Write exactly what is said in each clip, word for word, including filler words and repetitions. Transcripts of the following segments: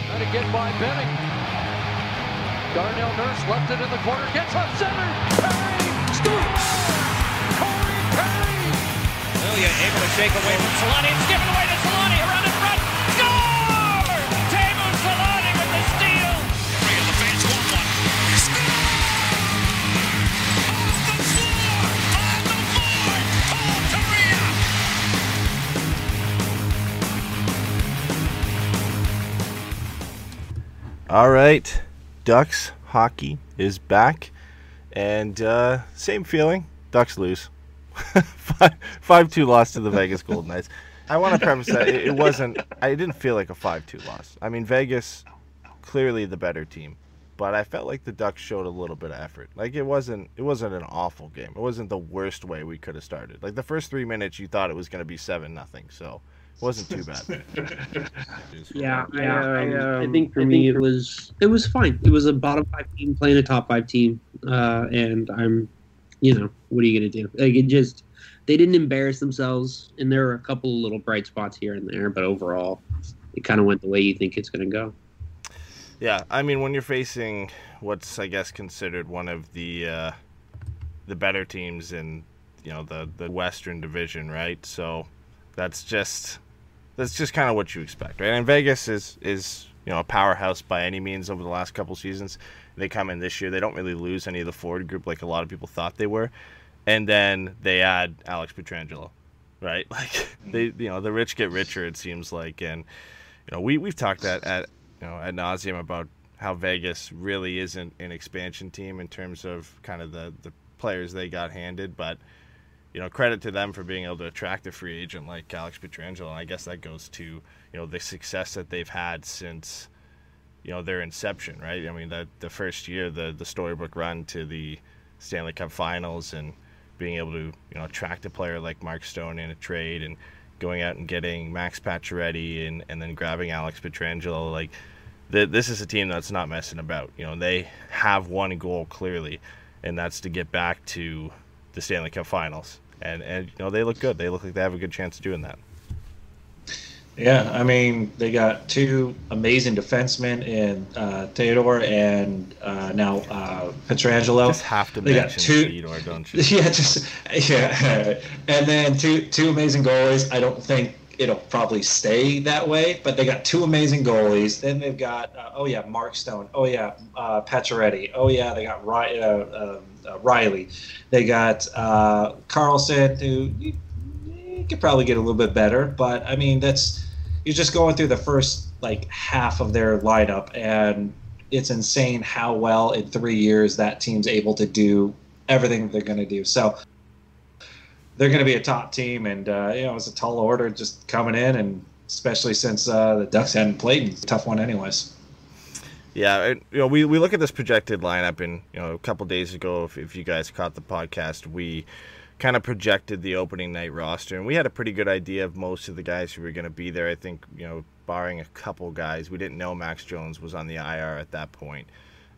Trying to get by Benning. Darnell Nurse left it in the corner. Gets up center. Perry! Stewart! Able to shake away from Solani. It's given away to Solani. Around in front. Score! Teemu Solani with the steal. And the fans want one. Score! Off the floor! On the floor! Paul Kariya! All right. Ducks hockey is back. And uh, same feeling. Ducks lose. five, five two loss to the Vegas Golden Knights. I want to preface that it, it wasn't. I didn't feel like a five two loss. I mean, Vegas clearly the better team, but I felt like the Ducks showed a little bit of effort. Like it wasn't. It wasn't an awful game. It wasn't the worst way we could have started. Like the first three minutes, you thought it was going to be seven nothing. So it wasn't too bad. yeah, yeah. I, um, I think for I think me, it was. It was fine. It was a bottom five team playing a top five team, uh, and I'm. You know, what are you going to do? Like, it just, they didn't embarrass themselves, and there were a couple of little bright spots here and there, but overall, it kind of went the way you think it's going to go. Yeah, I mean, when you're facing what's, I guess, considered one of the uh, the better teams in, you know, the, the Western Division, right? So that's just that's just kind of what you expect, right? And Vegas is is. You know, a powerhouse by any means over the last couple seasons. They come in this year. They don't really lose any of the forward group like a lot of people thought they were. And then they add Alex Pietrangelo, right? Like, they, you know, the rich get richer, it seems like. And, you know, we, we've talked at, at, you know, ad nauseum about how Vegas really isn't an expansion team in terms of kind of the, the players they got handed. But, you know, credit to them for being able to attract a free agent like Alex Pietrangelo. And I guess that goes to, you know, the success that they've had since, you know, their inception, right? I mean, that the first year, the, the storybook run to the Stanley Cup Finals and being able to, you know, attract a player like Mark Stone in a trade and going out and getting Max Pacioretty and, and then grabbing Alex Pietrangelo. Like, the, this is a team that's not messing about. You know, they have one goal clearly, and that's to get back to the Stanley Cup Finals, and and you know, they look good. They look like they have a good chance of doing that. Yeah, I mean, they got two amazing defensemen in uh, Theodore and uh, now uh, Pietrangelo. Just have to they mention two, Theodore, don't you? Yeah, just yeah, and then two two amazing goalies. I don't think it'll probably stay that way, but they got two amazing goalies. Then they've got uh, oh yeah, Mark Stone. Oh yeah, uh, Pacioretty. Oh yeah, they got Ryan. Uh, uh, Uh, Riley. They got uh, Carlson, who you, you could probably get a little bit better, but I mean, that's you're just going through the first like half of their lineup, and it's insane how well in three years that team's able to do everything they're going to do. So they're going to be a top team, and uh, you know, it's a tall order just coming in, and especially since uh, the Ducks hadn't played, it's a tough one anyways. Yeah, you know, we, we look at this projected lineup, and you know, a couple of days ago, if, if you guys caught the podcast, we kind of projected the opening night roster, and we had a pretty good idea of most of the guys who were going to be there. I think, you know, barring a couple guys, we didn't know Max Jones was on the I R at that point,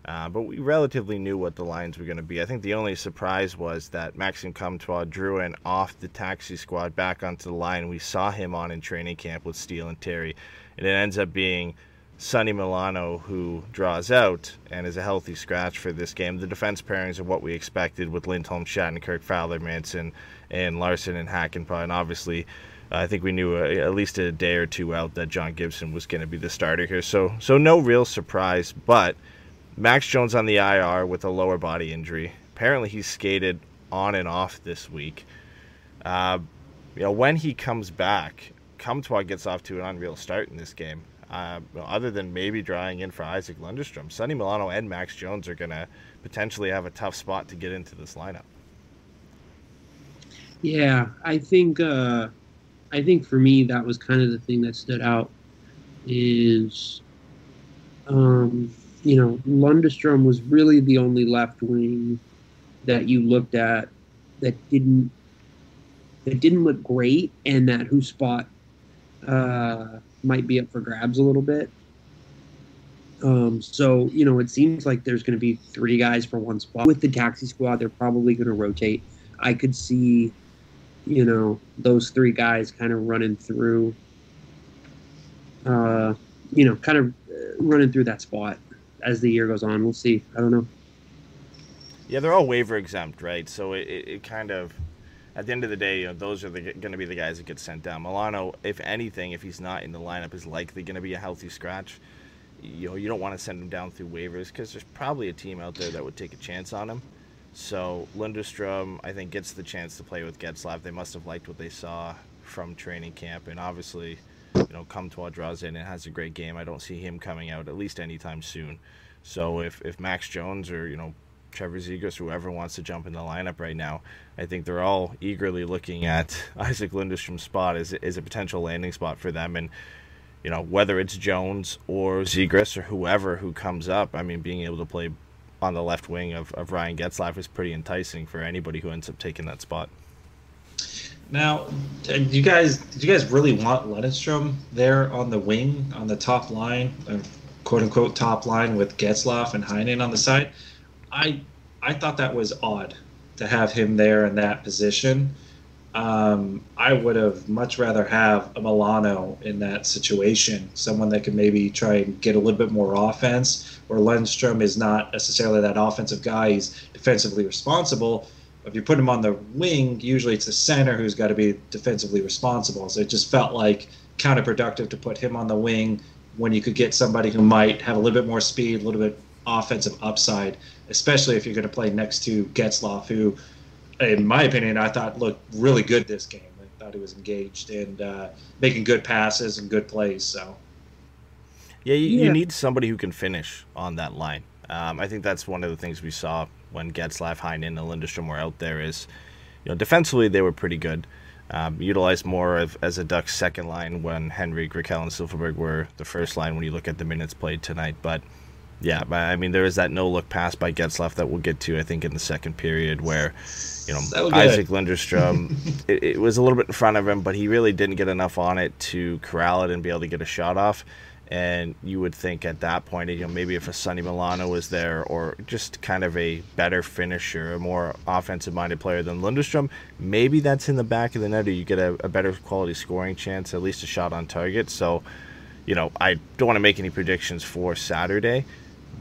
uh, but we relatively knew what the lines were going to be. I think the only surprise was that Maxime Comtois drew in off the taxi squad back onto the line. We saw him on in training camp with Steel and Terry, and it ends up being Sonny Milano, who draws out and is a healthy scratch for this game. The defense pairings are what we expected, with Lindholm, Shattenkirk, Fowler, Manson, and Larson and Hakanpää. And obviously, I think we knew a, at least a day or two out that John Gibson was going to be the starter here. So, so no real surprise, but Max Jones on the I R with a lower body injury. Apparently, he's skated on and off this week. Uh, you know, when he comes back, Comtois gets off to an unreal start in this game. Uh, other than maybe drawing in for Isac Lundestrom, Sonny Milano and Max Jones are going to potentially have a tough spot to get into this lineup. Yeah, I think uh, I think for me that was kind of the thing that stood out is, um, you know, Lundestrom was really the only left wing that you looked at that didn't that didn't look great, and that whose spot Uh, might be up for grabs a little bit. Um, so, you know, it seems like there's going to be three guys for one spot. With the taxi squad, they're probably going to rotate. I could see, you know, those three guys kind of running through, uh, you know, kind of running through that spot as the year goes on. We'll see. I don't know. Yeah, they're all waiver exempt, right? So it, it, it kind of... At the end of the day, you know, those are going to be the guys that get sent down. Milano, if anything, if he's not in the lineup, is likely going to be a healthy scratch. You know, you don't want to send him down through waivers because there's probably a team out there that would take a chance on him. So Lundestrom, I think, gets the chance to play with Getzlaf. They must have liked what they saw from training camp. And obviously, you know, Comtois draws in and has a great game. I don't see him coming out at least anytime soon. So if, if Max Jones or, you know, Trevor Zegras, whoever wants to jump in the lineup right now, I think they're all eagerly looking at Isac Lindestrom's spot as, as a potential landing spot for them. And, you know, whether it's Jones or Zegras or whoever who comes up, I mean, being able to play on the left wing of, of Ryan Getzlaf is pretty enticing for anybody who ends up taking that spot. Now, did you guys, did you guys really want Lundestrom there on the wing, on the top line, quote-unquote top line, with Getzlaf and Heinen on the side? I I thought that was odd to have him there in that position. Um, I would have much rather have a Milano in that situation, someone that could maybe try and get a little bit more offense, where Lundstrom is not necessarily that offensive guy. He's defensively responsible. If you put him on the wing, usually it's the center who's got to be defensively responsible. So it just felt like counterproductive to put him on the wing when you could get somebody who might have a little bit more speed, a little bit offensive upside, especially if you're going to play next to Getzlaf, who, in my opinion, I thought looked really good this game. I thought he was engaged and uh, making good passes and good plays. So, yeah, you, yeah. you need somebody who can finish on that line. Um, I think that's one of the things we saw when Getzlaf, Heinen, and Lindstrom were out there is, you know, defensively they were pretty good. Um, utilized more of, as a Ducks second line when Henrique, Rakell, and Silfverberg were the first line when you look at the minutes played tonight, but yeah, I mean, there is that no-look pass by Getzlaf that we'll get to, I think, in the second period where, you know, so Isac Lundestrom, it, it was a little bit in front of him, but he really didn't get enough on it to corral it and be able to get a shot off. And you would think at that point, you know, maybe if a Sonny Milano was there or just kind of a better finisher, a more offensive-minded player than Lundestrom, maybe that's in the back of the net or you get a, a better quality scoring chance, at least a shot on target. So, you know, I don't want to make any predictions for Saturday.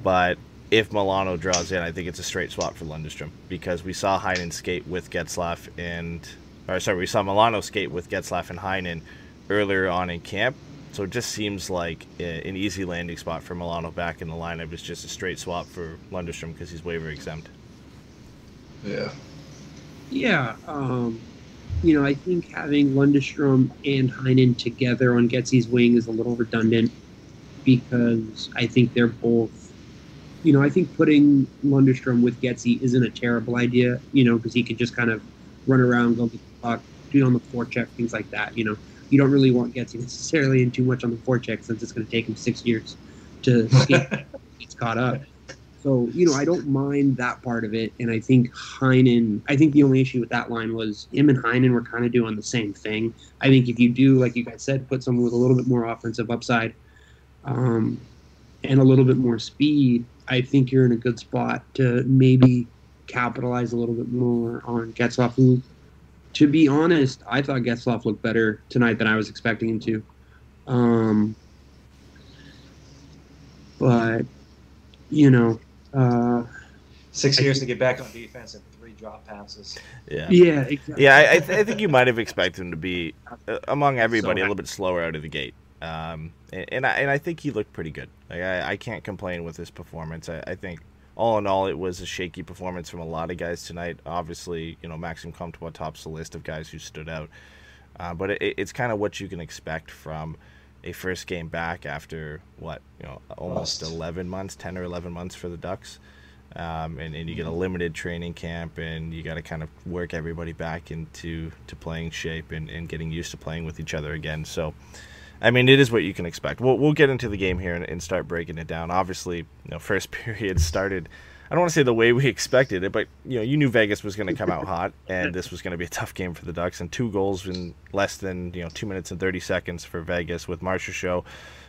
But if Milano draws in, I think it's a straight swap for Lundestrom because we saw Heinen skate with Getzlaf and, or sorry, we saw Milano skate with Getzlaf and Heinen earlier on in camp. So it just seems like a, an easy landing spot for Milano back in the lineup. It's just a straight swap for Lundestrom because he's waiver exempt. Yeah. Yeah. Um, you know, I think having Lundestrom and Heinen together on Getzi's wing is a little redundant because I think they're both. You know, I think putting Lundestrom with Getze isn't a terrible idea, you know, because he can just kind of run around, go get the puck, do on the forecheck, things like that, you know. You don't really want Getze necessarily in too much on the forecheck since it's going to take him six years to skate gets caught up. So, you know, I don't mind that part of it. And I think Heinen, I think the only issue with that line was him and Heinen were kind of doing the same thing. I think if you do, like you guys said, put someone with a little bit more offensive upside um, and a little bit more speed, I think you're in a good spot to maybe capitalize a little bit more on Getzlaf, who, to be honest, I thought Getzlaf looked better tonight than I was expecting him to. Um, but, you know... Uh, Six I years think, to get back on defense and three drop passes. Yeah, yeah, exactly. yeah. I, I, th- I think you might have expected him to be uh, among everybody so, a little bit slower out of the gate, um, and, and I and I think he looked pretty good. Like I, I can't complain with his performance. I, I think all in all, it was a shaky performance from a lot of guys tonight. Obviously, you know, Maxime Comtois tops the list of guys who stood out, uh, but it, it's kind of what you can expect from a first game back after what, you know, almost eleven months, ten or eleven months for the Ducks. Um, and, and you get a limited training camp, and you got to kind of work everybody back into to playing shape and, and getting used to playing with each other again. So, I mean, it is what you can expect. We'll, we'll get into the game here and, and start breaking it down. Obviously, you know, first period started, I don't want to say the way we expected it, but, you know, you knew Vegas was going to come out hot, and this was going to be a tough game for the Ducks. And two goals in less than, you know, two minutes and thirty seconds for Vegas, with Marcia Show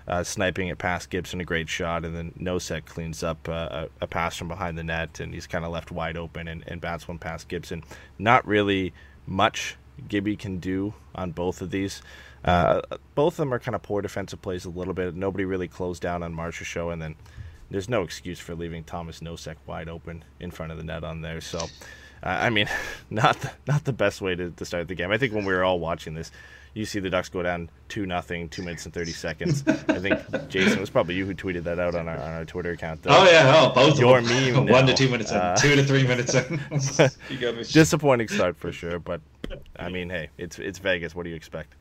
uh, sniping it past Gibson, a great shot, and then Nosek cleans up uh, a pass from behind the net, and he's kind of left wide open and, and bats one past Gibson. Not really much Gibby can do on both of these. Uh, both of them are kind of poor defensive plays a little bit. Nobody really closed down on Marcia Show, and then there's no excuse for leaving Thomas Nosek wide open in front of the net on there. So, uh, I mean, not the, not the best way to, to start the game. I think when we were all watching this, you see the Ducks go down two nothing, two minutes and thirty seconds. I think, Jason, it was probably you who tweeted that out on our on our Twitter account. Though. Oh, yeah, oh, both Your of them. Your meme now. One to two minutes in, uh, two to three minutes in. You got me. Disappointing start for sure, but, I mean, hey, it's it's Vegas. What do you expect?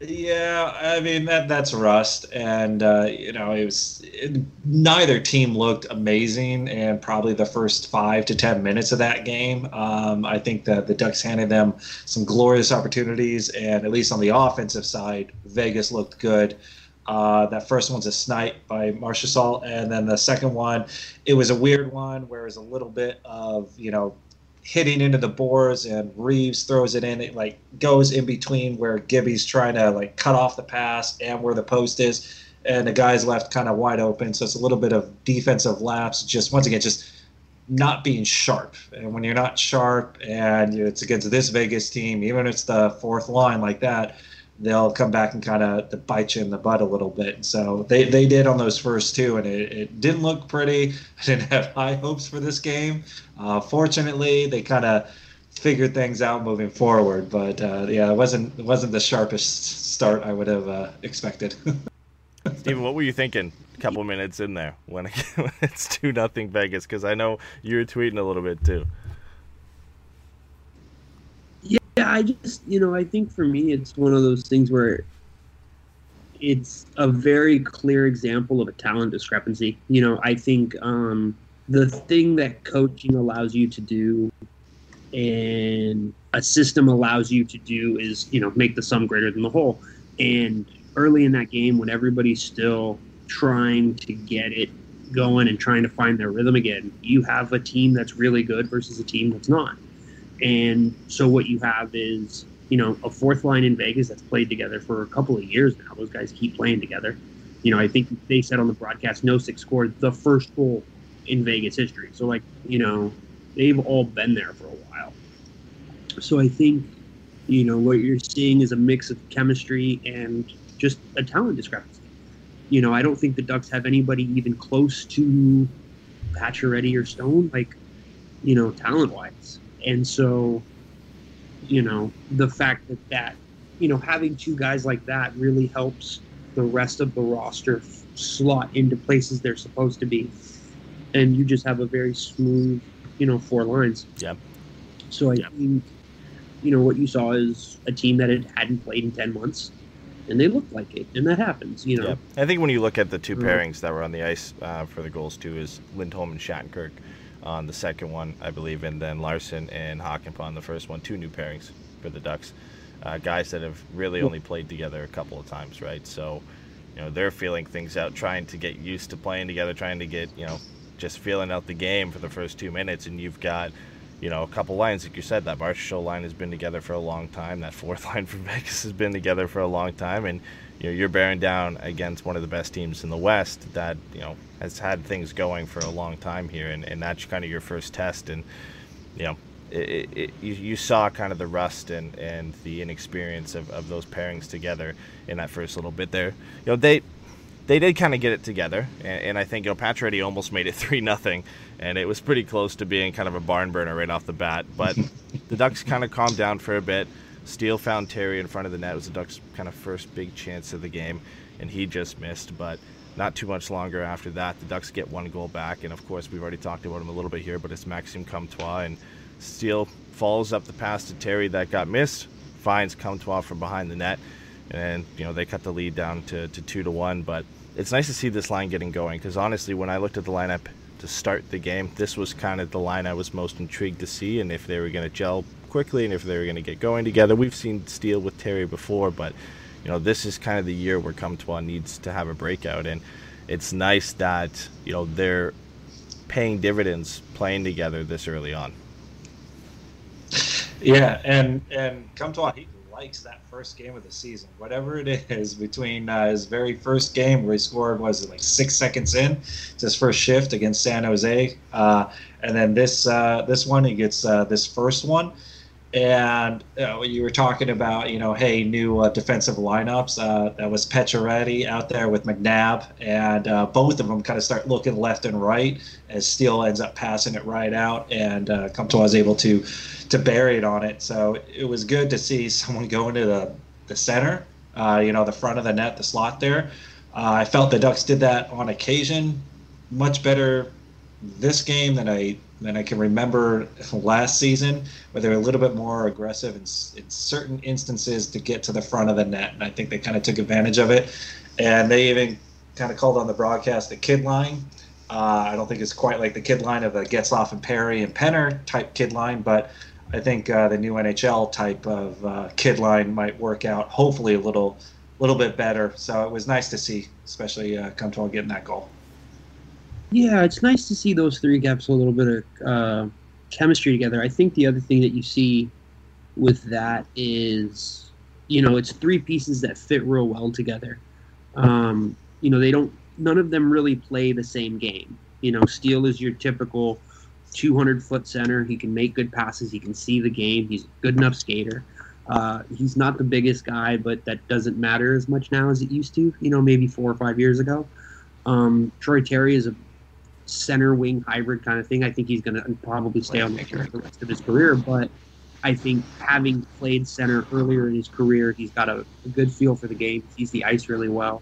Yeah, I mean, that that's rust, and uh, you know, it was it, neither team looked amazing, and probably the first five to ten minutes of that game, um, I think that the Ducks handed them some glorious opportunities, and at least on the offensive side, Vegas looked good. Uh, that first one's a snipe by Marcia Show, and then the second one, it was a weird one where it was a little bit of, you know, hitting into the boards, and Reeves throws it in. It like goes in between where Gibby's trying to like cut off the pass and where the post is, and the guy's left kind of wide open. So it's a little bit of defensive lapse. Just once again, just not being sharp. And when you're not sharp, and it's against this Vegas team, even if it's the fourth line like that, they'll come back and kind of bite you in the butt a little bit. So they, they did on those first two, and it, it didn't look pretty. I didn't have high hopes for this game. Uh, fortunately, they kind of figured things out moving forward. But, uh, yeah, it wasn't it wasn't the sharpest start I would have uh, expected. Steven, what were you thinking a couple minutes in there when it's two nothing Vegas? Because I know you were tweeting a little bit too. Yeah, I just, you know, I think for me it's one of those things where it's a very clear example of a talent discrepancy. You know, I think um, the thing that coaching allows you to do and a system allows you to do is, you know, make the sum greater than the whole. And early in that game, when everybody's still trying to get it going and trying to find their rhythm again, you have a team that's really good versus a team that's not. And so what you have is, you know, a fourth line in Vegas that's played together for a couple of years now. Those guys keep playing together. You know, I think they said on the broadcast, Nosek scored the first goal in Vegas history. So, like, you know, they've all been there for a while. So I think, you know, what you're seeing is a mix of chemistry and just a talent discrepancy. You know, I don't think the Ducks have anybody even close to Pacioretty or Stone, like, you know, talent-wise. And so, you know, the fact that that, you know, having two guys like that really helps the rest of the roster f- slot into places they're supposed to be. And you just have a very smooth, you know, four lines. Yeah. So I yeah. think, you know, what you saw is a team that it hadn't played in ten months, and they looked like it. And that happens, you know. Yep. I think when you look at the two pairings that were on the ice uh, for the goals, too, is Lindholm and Shattenkirk on the second one, I believe, and then Larson and Hakanpää on the first one. Two new pairings for the Ducks. Uh, guys that have really only played together a couple of times, right? So you know, they're feeling things out, trying to get used to playing together, trying to get, you know, just feeling out the game for the first two minutes. And you've got, you know, a couple lines, like you said, that Marshall line has been together for a long time. That fourth line for Vegas has been together for a long time. And, you know, you're bearing down against one of the best teams in the West that, you know, has had things going for a long time here. And, and that's kind of your first test. And, you know, it, it, it, you, you saw kind of the rust and, and the inexperience of, of those pairings together in that first little bit there. You know, they... They did kind of get it together, and, and I think, you know, Pacioretty almost made it three nothing, and it was pretty close to being kind of a barn burner right off the bat, but the Ducks kind of calmed down for a bit. Steel found Terry in front of the net. It was the Ducks' kind of first big chance of the game, and he just missed, but not too much longer after that. The Ducks get one goal back, and of course, we've already talked about him a little bit here, but it's Maxime Comtois, and Steel follows up the pass to Terry that got missed, finds Comtois from behind the net, and, you know, they cut the lead down to, to two to one. But it's nice to see this line getting going, because honestly, when I looked at the lineup to start the game, this was kind of the line I was most intrigued to see, and if they were going to gel quickly and if they were going to get going together. We've seen Steel with Terry before, but, you know, this is kind of the year where Comtois needs to have a breakout, and it's nice that, you know, they're paying dividends playing together this early on. Yeah, and, and Comtois, he likes that first game of the season, whatever it is, between uh, his very first game where he scored, was it like six seconds in, it's his first shift against San Jose, uh, and then this uh, this one, he gets uh, this first one, and uh, you were talking about, you know, hey, new uh, defensive lineups, uh, that was Pacioretty out there with McNabb, and uh, both of them kind of start looking left and right as Steele ends up passing it right out, and uh, Comtois was able to to bury it on it. So it was good to see someone go into the, the center, uh, you know, the front of the net, the slot there. Uh, I felt the Ducks did that on occasion much better this game than I than I can remember last season, where they were a little bit more aggressive in, in certain instances to get to the front of the net, and I think they kind of took advantage of it. And they even kind of called on the broadcast the kid line. Uh, I don't think it's quite like the kid line of the Getzlaf and Perry and Penner type kid line, but I think uh, the new N H L type of uh, kid line might work out, hopefully a little little bit better. So it was nice to see, especially uh, Comtois getting that goal. Yeah, it's nice to see those three gaps a little bit of uh, chemistry together. I think the other thing that you see with that is, you know, it's three pieces that fit real well together. Um, you know, they don't, none of them really play the same game. You know, Steele is your typical two hundred foot center. He can make good passes. He can see the game. He's a good enough skater. Uh, he's not the biggest guy, but that doesn't matter as much now as it used to, you know, maybe four or five years ago. Um, Troy Terry is a center wing hybrid kind of thing. I think he's going to probably stay on the for the rest of his career, but I think having played center earlier in his career, he's got a, a good feel for the game. He sees the ice really well.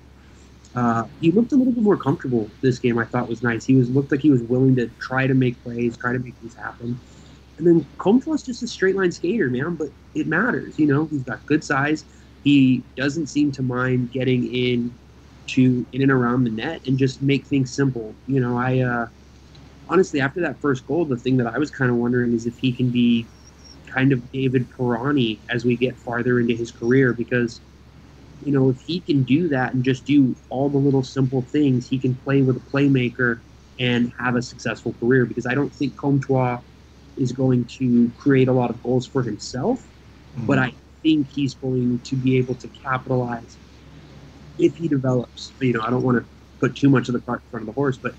Uh, he looked a little bit more comfortable this game, I thought was nice. He was looked like he was willing to try to make plays, try to make things happen. And then Comtois is just a straight line skater, man, but it matters. You know, he's got good size. He doesn't seem to mind getting in to in and around the net and just make things simple. You know, I uh, honestly, after that first goal, the thing that I was kind of wondering is if he can be kind of David Perroni as we get farther into his career, because, you know, if he can do that and just do all the little simple things, he can play with a playmaker and have a successful career, because I don't think Comtois is going to create a lot of goals for himself, mm-hmm. but I think he's going to be able to capitalize if he develops. You know, I don't want to put too much of the cart in front of the horse, but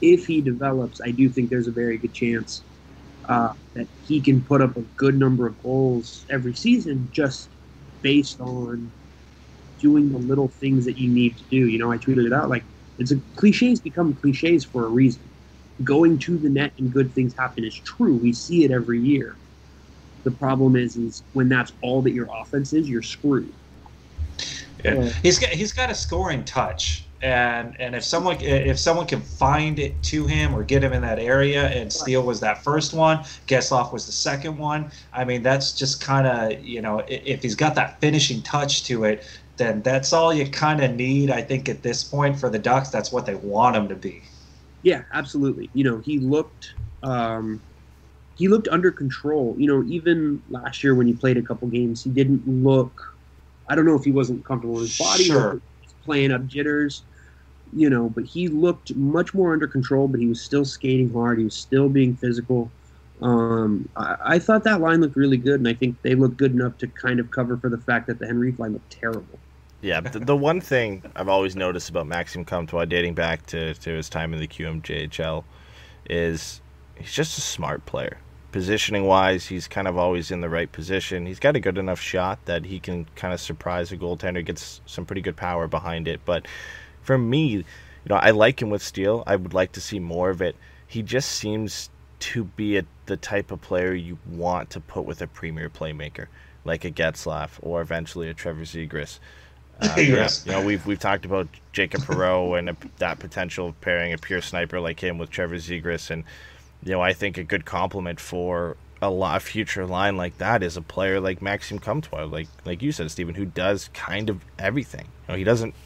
if he develops, I do think there's a very good chance uh, that he can put up a good number of goals every season just based on doing the little things that you need to do. You know, I tweeted it out, like, it's a, cliches become cliches for a reason. Going to the net and good things happen is true. We see it every year. The problem is, is when that's all that your offense is, you're screwed. Yeah. He's got he's got a scoring touch, and and if someone if someone can find it to him or get him in that area, and Steele was that first one, Getzlaf was the second one. I mean, that's just kind of, you know, if he's got that finishing touch to it, then that's all you kind of need. I think at this point for the Ducks, that's what they want him to be. Yeah, absolutely. You know, he looked um, he looked under control. You know, even last year when he played a couple games, he didn't look. I don't know if he wasn't comfortable with his body, sure. or his playing up jitters, you know, but he looked much more under control, but he was still skating hard. He was still being physical. Um, I, I thought that line looked really good, and I think they looked good enough to kind of cover for the fact that the Henrique line looked terrible. Yeah, the, the one thing I've always noticed about Maxime Comtois, dating back to, to his time in the Q M J H L, is he's just a smart player. Positioning-wise, he's kind of always in the right position. He's got a good enough shot that he can kind of surprise a goaltender, gets some pretty good power behind it. But for me, you know, I like him with Steel. I would like to see more of it. He just seems to be a, the type of player you want to put with a premier playmaker, like a Getzlaf or eventually a Trevor Zegras. Uh, yeah, you know, we've we've talked about Jacob Perreault and a, that potential of pairing a pure sniper like him with Trevor Zegras, and you know, I think a good compliment for a lot of future line like that is a player like Maxime Comtois, like like you said, Stephen, who does kind of everything. You know, he doesn't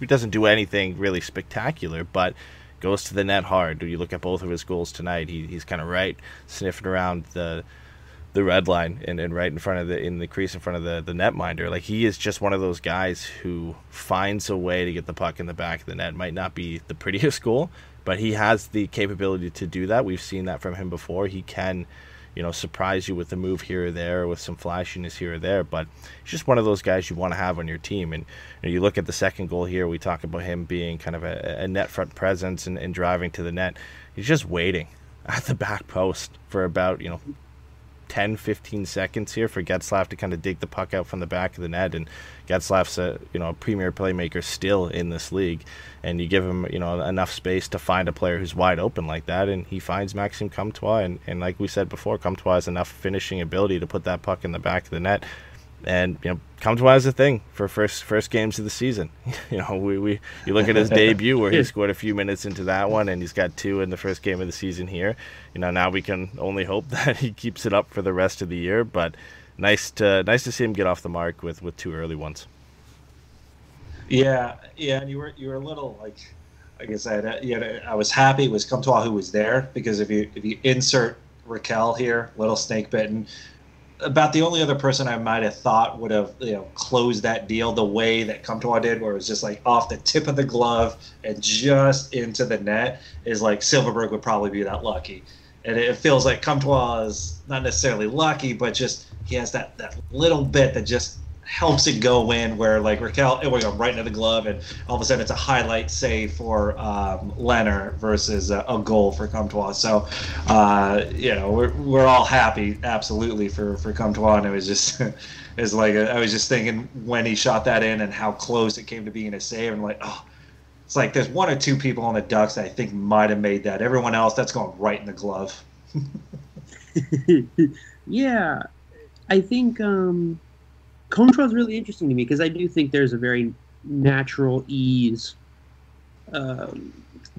he doesn't do anything really spectacular, but goes to the net hard. You look at both of his goals tonight. He he's kind of right sniffing around the. the red line and, and right in front of the in the crease in front of the the netminder. Like, he is just one of those guys who finds a way to get the puck in the back of the net. Might not be the prettiest goal, but he has the capability to do that. We've seen that from him before. He can, you know, surprise you with a move here or there, or with some flashiness here or there, but he's just one of those guys you want to have on your team. And you know, you look at the second goal here, we talk about him being kind of a, a net front presence and, and driving to the net. He's just waiting at the back post for about, you know, ten, fifteen seconds here for Getzlaf to kind of dig the puck out from the back of the net. And Getzlaf's a, you know, a premier playmaker still in this league, and you give him, you know, enough space to find a player who's wide open like that, and he finds Maxime Comtois. And, and like we said before, Comtois has enough finishing ability to put that puck in the back of the net. And you know, Comtois is a thing for first first games of the season. You know, we, we you look at his debut where he scored a few minutes into that one, and he's got two in the first game of the season here. You know, now we can only hope that he keeps it up for the rest of the year. But nice to nice to see him get off the mark with, with two early ones. Yeah, yeah, and you were you were a little like, like I said, you know, I was happy it was Comtois who was there, because if you if you insert Rakell here, little snake bitten. About the only other person I might have thought would have, you know, closed that deal the way that Comtois did, where it was just like off the tip of the glove and just into the net, is like Silfverberg would probably be that lucky. And it feels like Comtois is not necessarily lucky, but just he has that, that little bit that just helps it go in, where like Rakell, it would go right into the glove, and all of a sudden it's a highlight save for um, Leonard versus a, a goal for Comtois. So, uh, you know, we're we're all happy absolutely for for Comtois, and it was just it's like a, I was just thinking when he shot that in and how close it came to being a save, and like, oh, it's like there's one or two people on the Ducks that I think might have made that. Everyone else, that's going right in the glove. Yeah, I think. Um... Comtois is really interesting to me, because I do think there's a very natural ease. Um,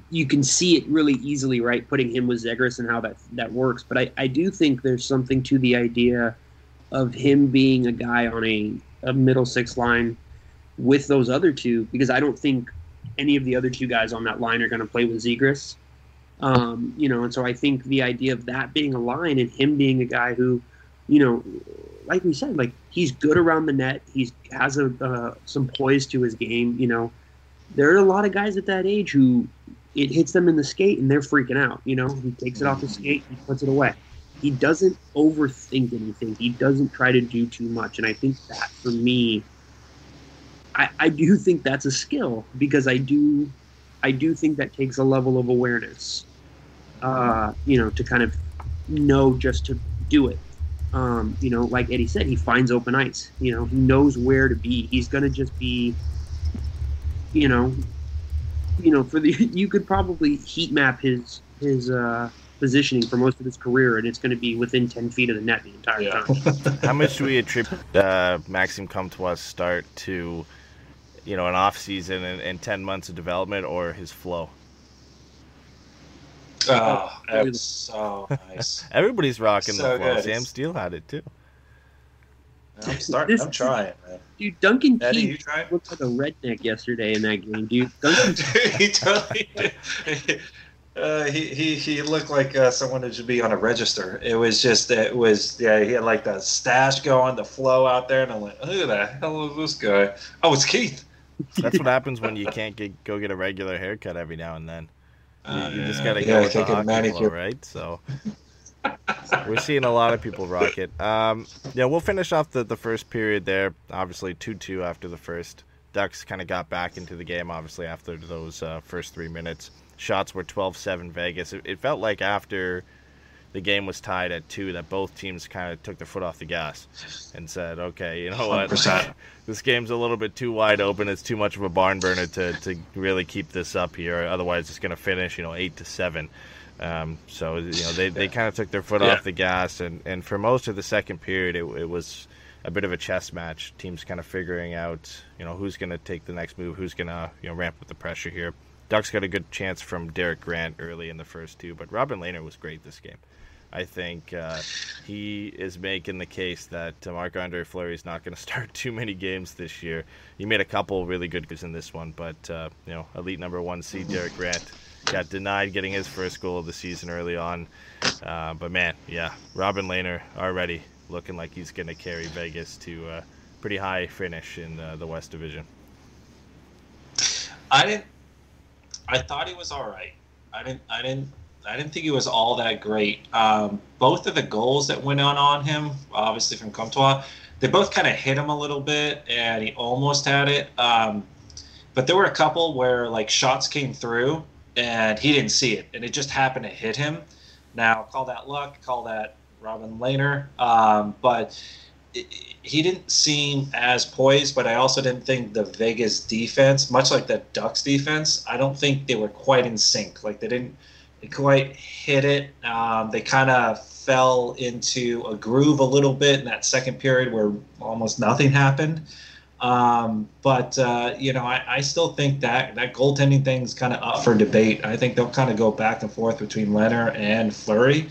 you can see it really easily, right, putting him with Zegras and how that that works. But I, I do think there's something to the idea of him being a guy on a, a middle six line with those other two, because I don't think any of the other two guys on that line are going to play with Zegras. Um, you know, and so I think the idea of that being a line and him being a guy who, you know, like we said, like he's good around the net. He has a uh, some poise to his game. You know, there are a lot of guys at that age who it hits them in the skate and they're freaking out. You know, he takes it off the skate, he puts it away. He doesn't overthink anything. He doesn't try to do too much. And I think that for me, I, I do think that's a skill, because I do, I do think that takes a level of awareness. Uh, you know, to kind of know just to do it. Um, you know, like Eddie said, he finds open ice. You know, he knows where to be. He's going to just be, you know, you know, for the you could probably heat map his his uh, positioning for most of his career, and it's going to be within ten feet of the net the entire yeah. time. How much do we attribute uh, Maxime Comtois' start to, you know, an off season and, and ten months of development, or his flow? Oh, that's so nice. Everybody's rocking so the floor. Sam Steel had it too. I'm starting. I'm trying, man. Dude, Duncan Eddie, Keith you looked like a redneck yesterday in that game, dude. Duncan dude, he totally did. Uh, he he he looked like uh, someone that should be on a register. It was just it was yeah. He had like the stash going, the flow out there, and I'm like, who the hell is this guy? Oh, it's Keith. That's what happens when you can't get go get a regular haircut every now and then. You, uh, you just gotta yeah, go with the hockey flow, right? So we're seeing a lot of people rock it. Um, yeah, we'll finish off the, the first period there. Obviously, two two after the first. Ducks kind of got back into the game, obviously, after those uh, first three minutes. Shots were twelve seven Vegas. It, it felt like after the game was tied at two that both teams kind of took their foot off the gas and said, okay, you know what? one hundred percent This game's a little bit too wide open. It's too much of a barn burner to, to really keep this up here. Otherwise, it's going to finish, you know, eight to seven Um, so, you know, they, they yeah. kind of took their foot yeah. off the gas. And, and for most of the second period, it, it was a bit of a chess match. Teams kind of figuring out, you know, who's going to take the next move, who's going to, you know, ramp up the pressure here. Ducks got a good chance from Derek Grant early in the first two, but Robin Lehner was great this game. I think uh, he is making the case that Marc-Andre Fleury is not going to start too many games this year. He made a couple really good goals in this one, but uh, you know, elite number one seed Derek Grant got denied getting his first goal of the season early on. Uh, but man, yeah, Robin Lehner already looking like he's going to carry Vegas to a pretty high finish in uh, the West Division. I didn't. I thought he was all right. I didn't. I didn't. I didn't think he was all that great. Um, both of the goals that went on on him, obviously from Comtois, they both kind of hit him a little bit, and he almost had it. Um, but there were a couple where like shots came through, and he didn't see it, and it just happened to hit him. Now call that luck, call that Robin Lehner, um, but it, he didn't seem as poised. But I also didn't think the Vegas defense, much like the Ducks defense, I don't think they were quite in sync. Like they didn't. They quite hit it. Um, they kind of fell into a groove a little bit in that second period where almost nothing happened. Um, but, uh, you know, I, I still think that that goaltending thing's kind of up for debate. I think they'll kind of go back and forth between Leonard and Fleury.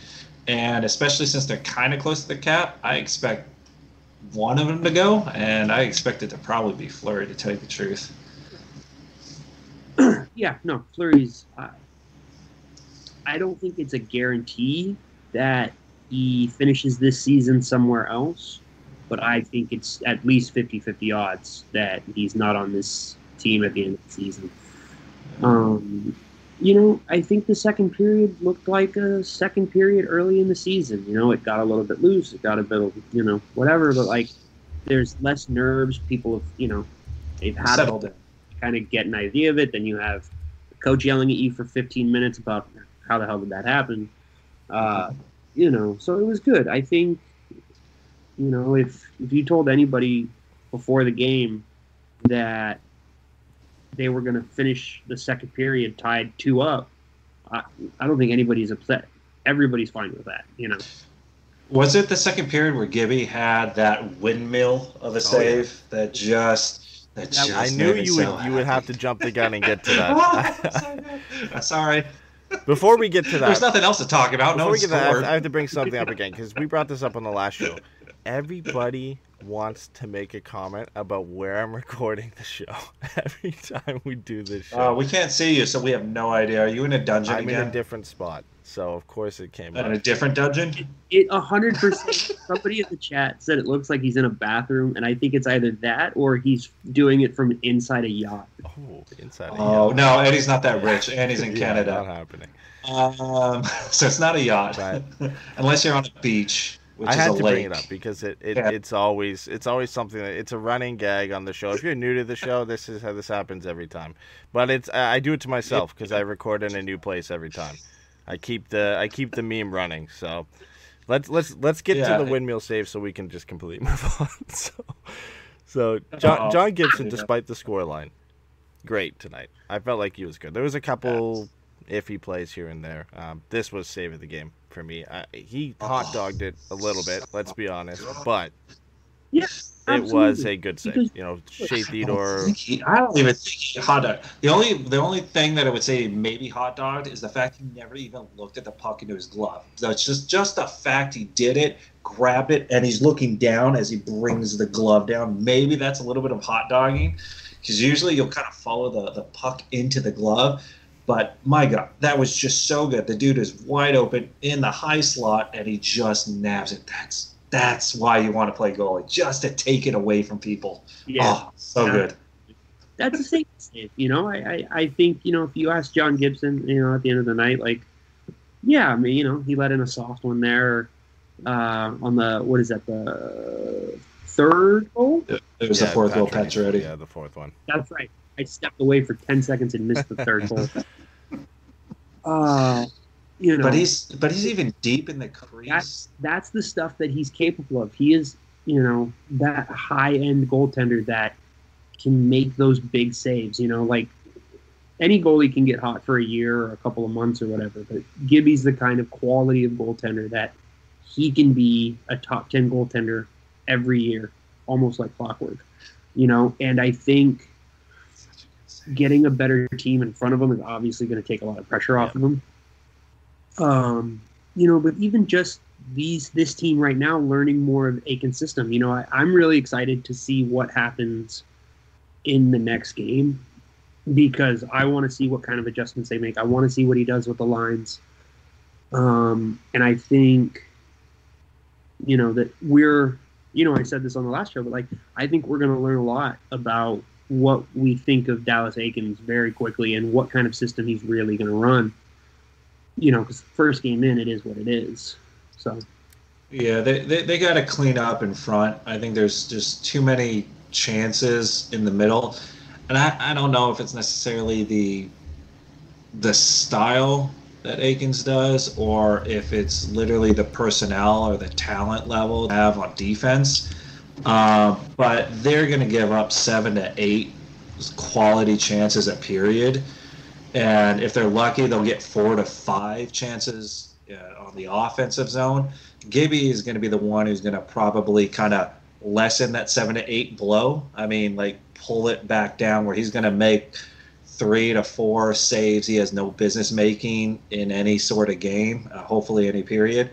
And especially since they're kind of close to the cap, I expect one of them to go. And I expect it to probably be Fleury, to tell you the truth. Yeah, no, Fleury's... Uh... I don't think it's a guarantee that he finishes this season somewhere else, but I think it's at least fifty-fifty odds that he's not on this team at the end of the season. Um, you know, I think the second period looked like a second period early in the season. You know, it got a little bit loose. It got a bit of, you know, whatever, but, like, there's less nerves. People have, you know, they've had settled it. Kind of get an idea of it. Then you have the coach yelling at you for fifteen minutes about how the hell did that happen? Uh, you know, so it was good. I think, you know, if, if you told anybody before the game that they were going to finish the second period tied two up, I, I don't think anybody's upset. Everybody's fine with that, you know. Was it the second period where Gibby had that windmill of a oh, save yeah. that just... That that just I knew you so would happy. You would have to jump the gun and get to that. That's all right. Before we get to that, there's nothing else to talk about. No, we get that, I have to bring something up again because we brought this up on the last show. Everybody wants to make a comment about where I'm recording the show every time we do this show. Uh, we can't see you, so we have no idea. Are you in a dungeon? I'm again? in a different spot, so of course it came. Not in a different dungeon? It a hundred percent. Somebody in the chat said it looks like he's in a bathroom, and I think it's either that or he's doing it from inside a yacht. Oh, inside. A oh yacht. No, Eddie's not that rich, and he's in yeah, Canada. Not happening. Um, so it's not a yacht, right. Unless you're on a beach. Which I had to lake. bring it up because it, it yeah. it's always it's always something that it's a running gag on the show. If you're new to the show, this is how this happens every time. But it's I do it to myself because I record in a new place every time. I keep the I keep the meme running. So let's let's let's get yeah. to the windmill save so we can just completely move on. So so John, John Gibson, despite the scoreline, great tonight. I felt like he was good. There was a couple iffy plays here and there. Um, this was save of the game. For me, I, he hot dogged it a little bit. Let's be honest, but yeah, it was a good save. You know, Shea Theodore. I don't even think he hot dogged. The only the only thing that I would say maybe hot dogged is the fact he never even looked at the puck into his glove. So it's just just the fact he did it, grabbed it, and he's looking down as he brings the glove down. Maybe that's a little bit of hot dogging, because usually you'll kind of follow the the puck into the glove. But, my God, that was just so good. The dude is wide open in the high slot, and he just nabs it. That's that's why you want to play goalie, just to take it away from people. Yeah. Oh, so yeah. good. that's a safe statement. You know, I, I, I think, you know, if you ask John Gibson, you know, at the end of the night, like, yeah, I mean, you know, he let in a soft one there uh, on the, what is that, the third goal? It was yeah, the fourth goal, Pacioretty. Yeah, the fourth one. That's right. I stepped away for ten seconds and missed the third goal. Uh, you know, but he's but he's even deep in the crease. That's, that's the stuff that he's capable of. He is, you know, that high-end goaltender that can make those big saves. You know, like any goalie can get hot for a year or a couple of months or whatever, but Gibby's the kind of quality of goaltender that he can be a top ten goaltender every year, almost like clockwork. You know, and I think getting a better team in front of him is obviously going to take a lot of pressure off yeah. of him. Um, you know, but even just these this team right now learning more of Aiken's system. You know, I, I'm really excited to see what happens in the next game because I want to see what kind of adjustments they make. I want to see what he does with the lines. Um, and I think, you know, that we're, you know, I said this on the last show, but like, I think we're going to learn a lot about what we think of Dallas Eakins very quickly and what kind of system he's really going to run. You know, because first game in, it is what it is. So, yeah, they, they, they got to clean up in front. I think there's just too many chances in the middle. And I, I don't know if it's necessarily the the style that Eakins does or if it's literally the personnel or the talent level they have on defense. Uh, but they're going to give up seven to eight quality chances a period. And if they're lucky, they'll get four to five chances uh, on the offensive zone. Gibby is going to be the one who's going to probably kind of lessen that seven to eight blow. I mean, like pull it back down where he's going to make three to four saves he has no business making in any sort of game, uh, hopefully any period.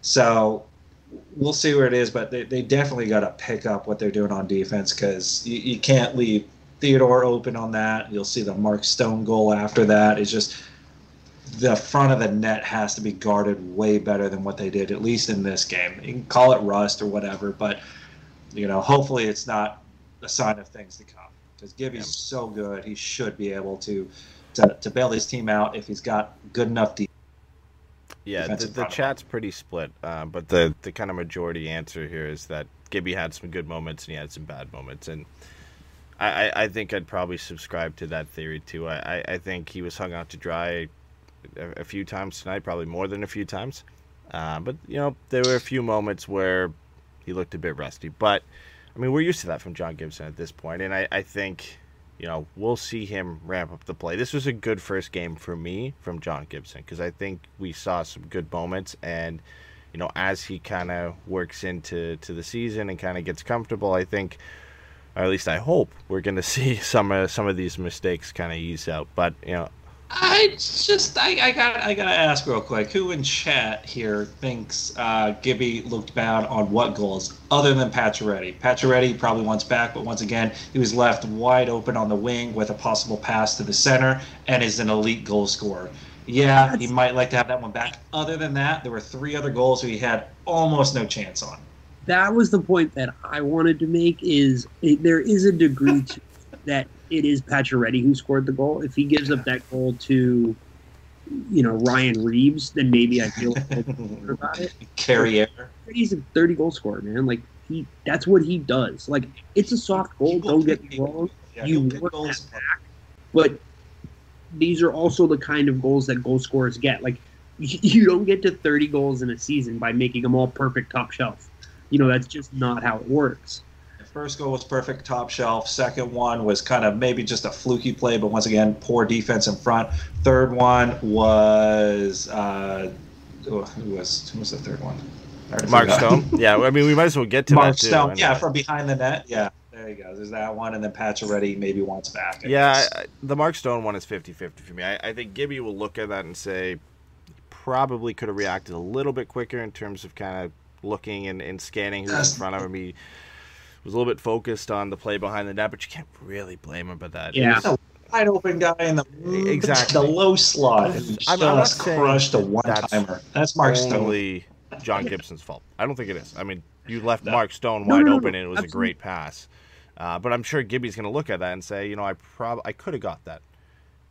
So we'll see where it is, but they, they definitely got to pick up what they're doing on defense because you, you can't leave Theodore open on that. You'll see the Mark Stone goal after that. It's just the front of the net has to be guarded way better than what they did, at least in this game. You can call it rust or whatever, but you know, hopefully it's not a sign of things to come because Gibby's yeah. so good. He should be able to, to, to bail his team out if he's got good enough defense. Yeah, the, the chat's pretty split, uh, but the, the kind of majority answer here is that Gibby had some good moments and he had some bad moments. And I, I think I'd probably subscribe to that theory, too. I, I think he was hung out to dry a, a few times tonight, probably more than a few times. Uh, but, you know, there were a few moments where he looked a bit rusty. But, I mean, we're used to that from John Gibson at this point, and I, I think, you know, we'll see him ramp up the play. This was a good first game for me from John Gibson because I think we saw some good moments. And, you know, as he kind of works into to the season and kind of gets comfortable, I think, or at least I hope, we're going to see some uh, some of these mistakes kind of ease out. But, you know. I just, I, I got I got to ask real quick, who in chat here thinks uh, Gibby looked bad on what goals other than Pacioretty? Pacioretty probably wants back, but once again, he was left wide open on the wing with a possible pass to the center and is an elite goal scorer. Yeah, he might like to have that one back. Other than that, there were three other goals who he had almost no chance on. That was the point that I wanted to make is there is a degree to that. It is Pacioretty who scored the goal. If he gives up that goal to, you know, Ryan Reeves, then maybe I feel about it. Carrier. He's a thirty-goal scorer, man. Like he, that's what he does. Like it's a soft goal. Don't get me wrong. Yeah, you work that back. But these are also the kind of goals that goal scorers get. Like you don't get to thirty goals in a season by making them all perfect top shelf. You know, that's just not how it works. First goal was perfect top shelf. Second one was kind of maybe just a fluky play, but once again, poor defense in front. Third one was uh, oh, who was who was the third one? Mark Stone. Yeah, I mean we might as well get to Mark that too. Stone. Anyway. Yeah, from behind the net. Yeah, there you go. There's that one, and then Pacioretty maybe wants back. I yeah, I, the Mark Stone one is fifty-fifty for me. I, I think Gibby will look at that and say probably could have reacted a little bit quicker in terms of kind of looking and, and scanning who's in front of him. He, was a little bit focused on the play behind the net, but you can't really blame him about that. Yeah, was, wide open guy in the exactly the low slot. I mean, I'm not crushed a one timer. That's, that's Mark Stone. John Gibson's fault. I don't think it is. I mean, you left no. Mark Stone wide no, no, no, open, and it was absolutely. a great pass. Uh, but I'm sure Gibby's going to look at that and say, you know, I prob- I could have got that.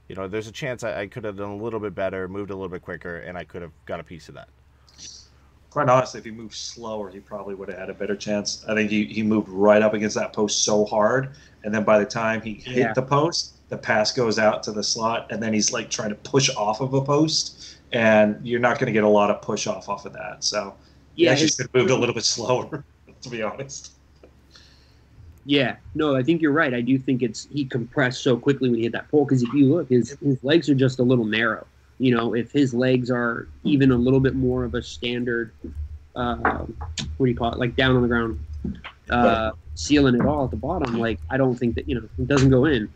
You know, there's a chance I, I could have done a little bit better, moved a little bit quicker, and I could have got a piece of that. Quite honestly, if he moved slower, he probably would have had a better chance. I think he, he moved right up against that post so hard, and then by the time he hit yeah. the post, the pass goes out to the slot, and then he's, like, trying to push off of a post, and you're not going to get a lot of push off off of that. So yeah, he actually should have moved a little bit slower, to be honest. Yeah, no, I think you're right. I do think it's he compressed so quickly when he hit that pole, because if you look, his, his legs are just a little narrow. You know, if his legs are even a little bit more of a standard, uh, what do you call it, like down on the ground, uh, sealing it all at the bottom, like I don't think that, you know, it doesn't go in.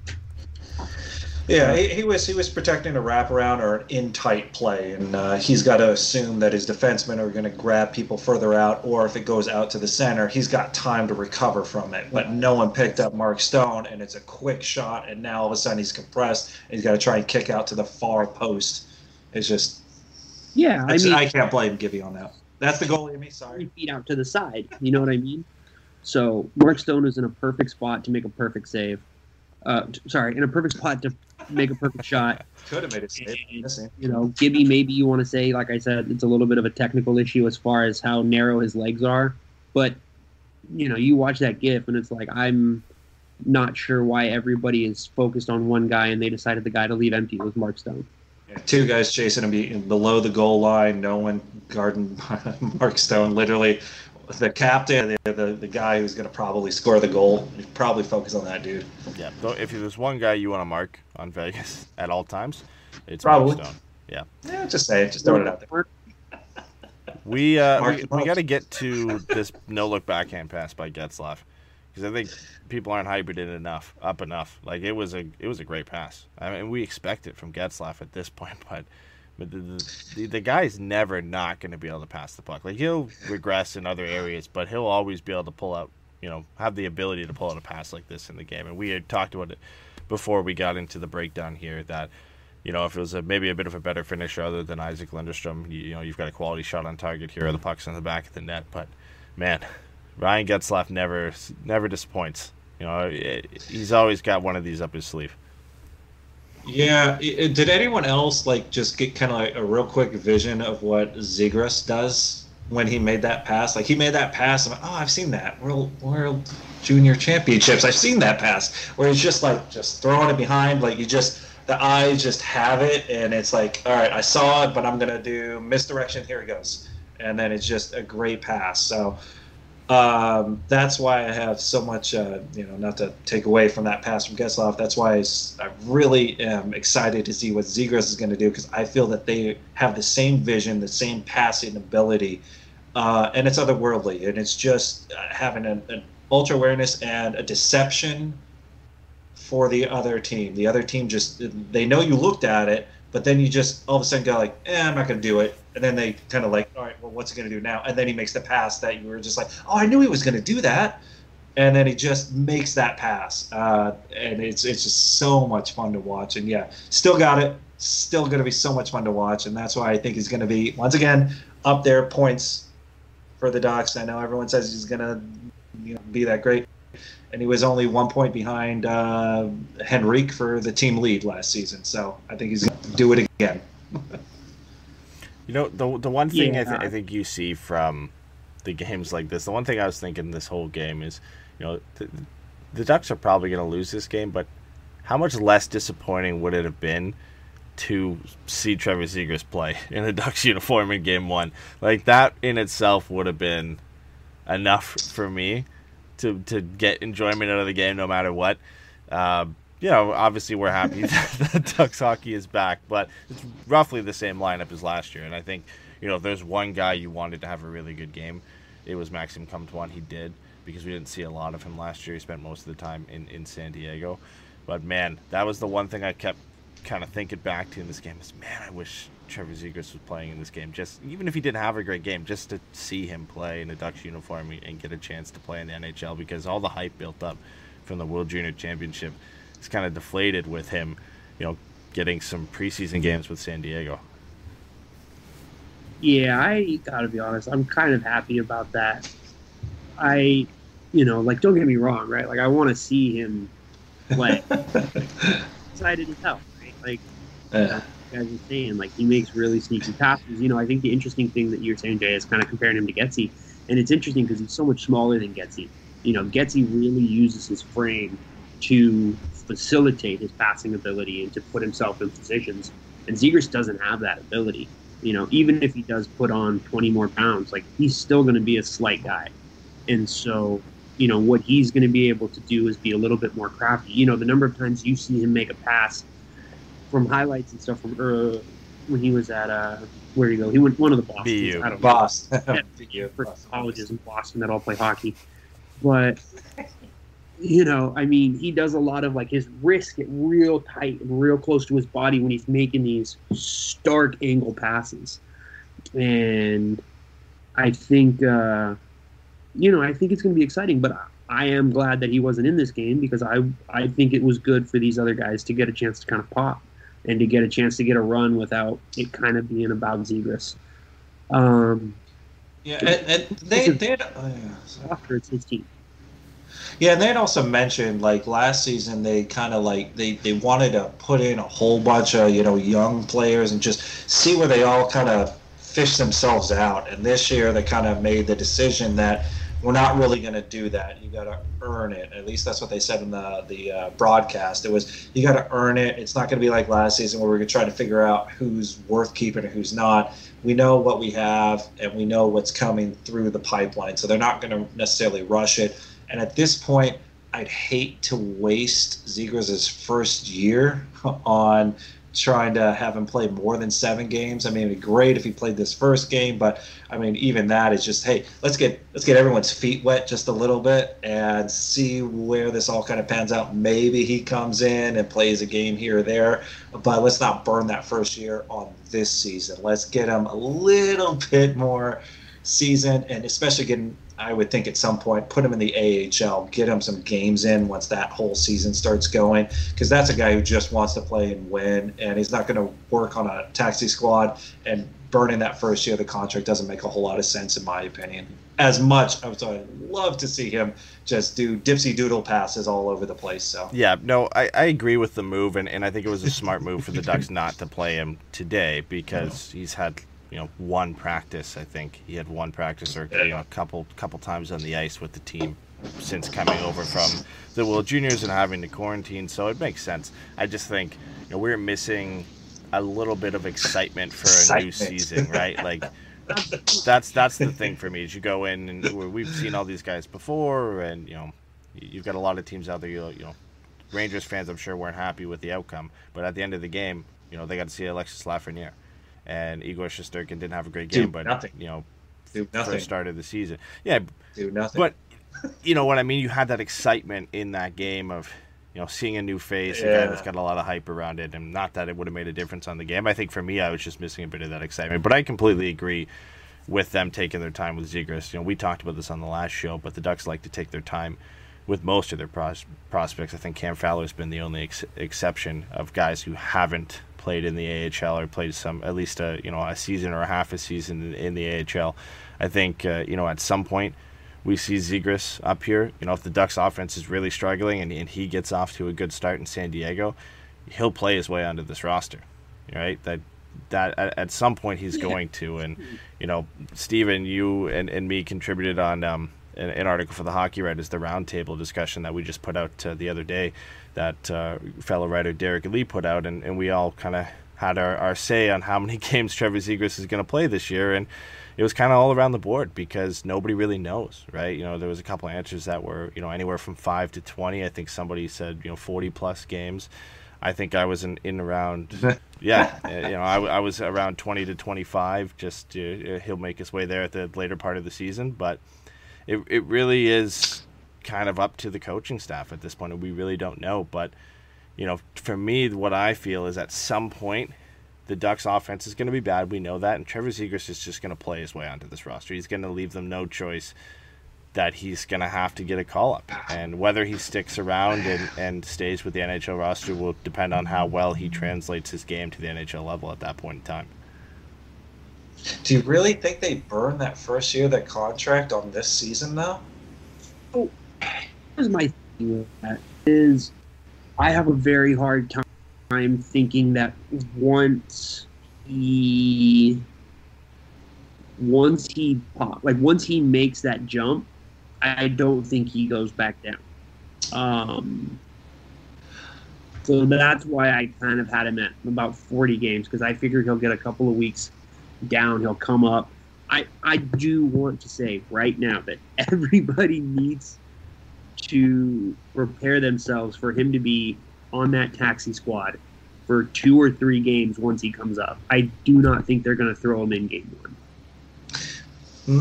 Yeah, he, he was he was protecting a wraparound or an in-tight play, and uh, he's got to assume that his defensemen are going to grab people further out, or if it goes out to the center, he's got time to recover from it. But no one picked up Mark Stone, and it's a quick shot, and now all of a sudden he's compressed, and he's got to try and kick out to the far post. It's just – yeah, I mean – I can't blame Gibby on that. That's the goalie in me, sorry. Feet out to the side, you know what I mean? So Mark Stone is in a perfect spot to make a perfect save. Uh, sorry, in a perfect spot to make a perfect shot. Could have made a save. And, you know, Gibby, maybe you want to say, like I said, it's a little bit of a technical issue as far as how narrow his legs are. But, you know, you watch that GIF and it's like, I'm not sure why everybody is focused on one guy and they decided the guy to leave empty was Mark Stone. Yeah, two guys chasing him below the goal line, no one guarding Mark Stone, literally. The captain, the, the the guy who's going to probably score the goal, you probably focus on that dude. Yeah. So if there's one guy you want to mark on Vegas at all times, it's probably Mark Stone. Yeah. Yeah. Just say it. Just throw it out there. We uh mark we, we got to get to this no look backhand pass by Getzlaf, because I think people aren't hyping it enough up enough. Like it was a it was a great pass. I mean, we expect it from Getzlaf at this point, but. But the, the the guy's never not going to be able to pass the puck. Like, he'll regress in other areas, but he'll always be able to pull out, you know, have the ability to pull out a pass like this in the game. And we had talked about it before we got into the breakdown here that, you know, if it was a, maybe a bit of a better finisher other than Isac Lundestrom, you, you know, you've got a quality shot on target here. The puck's in the back of the net. But, man, Ryan Getzlaf never, never disappoints. You know, it, he's always got one of these up his sleeve. Yeah, did anyone else like just get kind of like a real quick vision of what Zegras does when he made that pass? Like he made that pass, and like, oh, I've seen that World World Junior Championships. I've seen that pass where he's just like just throwing it behind, like you just the eyes just have it, and it's like, all right, I saw it, but I'm gonna do misdirection. Here it goes, and then it's just a great pass. So. Um, that's why I have so much, uh, you know, not to take away from that pass from Getzlaf. That's why I, I really am excited to see what Zegras is going to do, because I feel that they have the same vision, the same passing ability, uh, and it's otherworldly. And it's just having an, an ultra awareness and a deception for the other team. The other team just, they know you looked at it, but then you just all of a sudden go like, eh, I'm not going to do it. And then they kind of like, all right, well, what's he going to do now? And then he makes the pass that you were just like, oh, I knew he was going to do that. And then he just makes that pass. Uh, and it's it's just so much fun to watch. And, yeah, still got it. Still going to be so much fun to watch. And that's why I think he's going to be, once again, up there points for the Ducks. I know everyone says he's going to you know, be that great. And he was only one point behind uh, Henrique for the team lead last season. So I think he's going to do it again. You know, the the one thing yeah. I, th- I think you see from the games like this, the one thing I was thinking this whole game is, you know, the, the Ducks are probably going to lose this game, but how much less disappointing would it have been to see Trevor Zegras play in a Ducks uniform in game one? Like, that in itself would have been enough for me to, to get enjoyment out of the game no matter what. Uh, You know, obviously we're happy that the Ducks hockey is back, but it's roughly the same lineup as last year. And I think, you know, if there's one guy you wanted to have a really good game, it was Maxime Comtois. He did, because we didn't see a lot of him last year. He spent most of the time in, in San Diego. But, man, that was the one thing I kept kind of thinking back to in this game is, man, I wish Trevor Zegras was playing in this game. Just even if he didn't have a great game, just to see him play in a Ducks uniform and get a chance to play in the N H L, because all the hype built up from the World Junior Championship it's kind of deflated with him, you know, getting some preseason games with San Diego. Yeah, I gotta be honest, I'm kind of happy about that. I you know, like, don't get me wrong, right? Like, I want to see him play. Excited as hell, right? Like, yeah. you guys are saying, like, he makes really sneaky passes. You know, I think the interesting thing that you're saying, Jay, is kind of comparing him to Getsy. And it's interesting because he's so much smaller than Getsy. You know, Getsy really uses his frame to facilitate his passing ability and to put himself in positions. And Zegras doesn't have that ability. You know, even if he does put on twenty more pounds, like, he's still going to be a slight guy. And so, you know, what he's going to be able to do is be a little bit more crafty. You know, the number of times you see him make a pass from highlights and stuff from uh, when he was at, uh, where did he go? He went one of the Bostons. I don't Boston. know. Yeah, for Boston. Colleges in Boston that all play hockey. But, you know, I mean, he does a lot of, like, his wrists get real tight and real close to his body when he's making these stark angle passes. And I think, uh, you know, I think it's going to be exciting. But I, I am glad that he wasn't in this game because I, I think it was good for these other guys to get a chance to kind of pop and to get a chance to get a run without it kind of being about Zegras. Um, yeah, and, and they did. Oh, yeah, after it's his team. Yeah, and they had also mentioned, like, last season they kind of, like, they, they wanted to put in a whole bunch of, you know, young players and just see where they all kind of fish themselves out. And this year they kind of made the decision that we're not really going to do that. You got to earn it. At least that's what they said in the the uh, broadcast. It was, you got to earn it. It's not going to be like last season where we were trying to figure out who's worth keeping and who's not. We know what we have and we know what's coming through the pipeline. So they're not going to necessarily rush it. And at this point, I'd hate to waste Zegras' first year on trying to have him play more than seven games. I mean, it'd be great if he played this first game, but I mean, even that is just, hey, let's get let's get everyone's feet wet just a little bit and see where this all kind of pans out. Maybe he comes in and plays a game here or there, but let's not burn that first year on this season. Let's get him a little bit more season, and especially getting, I would think at some point, put him in the A H L, get him some games in once that whole season starts going, because that's a guy who just wants to play and win, and he's not going to work on a taxi squad, and burning that first year of the contract doesn't make a whole lot of sense, in my opinion. As much as I'd love to see him just do dipsy-doodle passes all over the place. So yeah, no, I, I agree with the move, and, and I think it was a smart move for the Ducks not to play him today, because he's had... you know, one practice. I think he had one practice or you know, a couple couple times on the ice with the team since coming over from the World Juniors and having to quarantine. So it makes sense. I just think, you know, we're missing a little bit of excitement for a excitement. new season, right? Like that's that's the thing for me. Is you go in and we've seen all these guys before, and you know, you've got a lot of teams out there. You know, Rangers fans, I'm sure, weren't happy with the outcome, but at the end of the game, you know, they got to see Alexis Lafreniere. And Igor Shesterkin didn't have a great game, do but nothing. you know, do nothing. First start of the season, yeah, do nothing. But you know what I mean. You had that excitement in that game of, you know, seeing a new face, yeah. a guy that's got a lot of hype around it, and not that it would have made a difference on the game. I think for me, I was just missing a bit of that excitement. But I completely agree with them taking their time with Zegras. You know, we talked about this on the last show, but the Ducks like to take their time with most of their pros- prospects. I think Cam Fowler has been the only ex- exception of guys who haven't played in the A H L or played some at least a you know a season or a half a season in the A H L. I think uh, you know at some point we see Zegras up here. You know if the Ducks' offense is really struggling and, and he gets off to a good start in San Diego, he'll play his way onto this roster, right? That that at, at some point he's yeah. going to. And you know Steven, you and, and me contributed on um, an, an article for the Hockey Writers, the roundtable discussion that we just put out uh, the other day. That uh, fellow writer Derek Lee put out, and, and we all kind of had our, our say on how many games Trevor Zegras is going to play this year, and it was kind of all around the board because nobody really knows, right? You know, there was a couple of answers that were, you know, anywhere from five to twenty. I think somebody said, you know, forty-plus games. I think I was in, in around, yeah, you know, I, I was around twenty to twenty-five, just to, uh, he'll make his way there at the later part of the season, but it it really is... kind of up to the coaching staff at this point, and we really don't know. But you know for me, what I feel is at some point the Ducks offense is going to be bad, we know that, and Trevor Zegras is just going to play his way onto this roster. He's going to leave them no choice that he's going to have to get a call up, and whether he sticks around and, and stays with the N H L roster will depend on how well he translates his game to the N H L level at that point in time. Do you really think they burn that first year of their contract on this season though? Oh, here's my thing with that is I have a very hard time thinking that once he once he pop, like once he makes that jump, I don't think he goes back down. Um, so that's why I kind of had him at about forty games, because I figured he'll get a couple of weeks down, he'll come up. I, I do want to say right now that everybody needs to prepare themselves for him to be on that taxi squad for two or three games once he comes up. I do not think they're going to throw him in game one.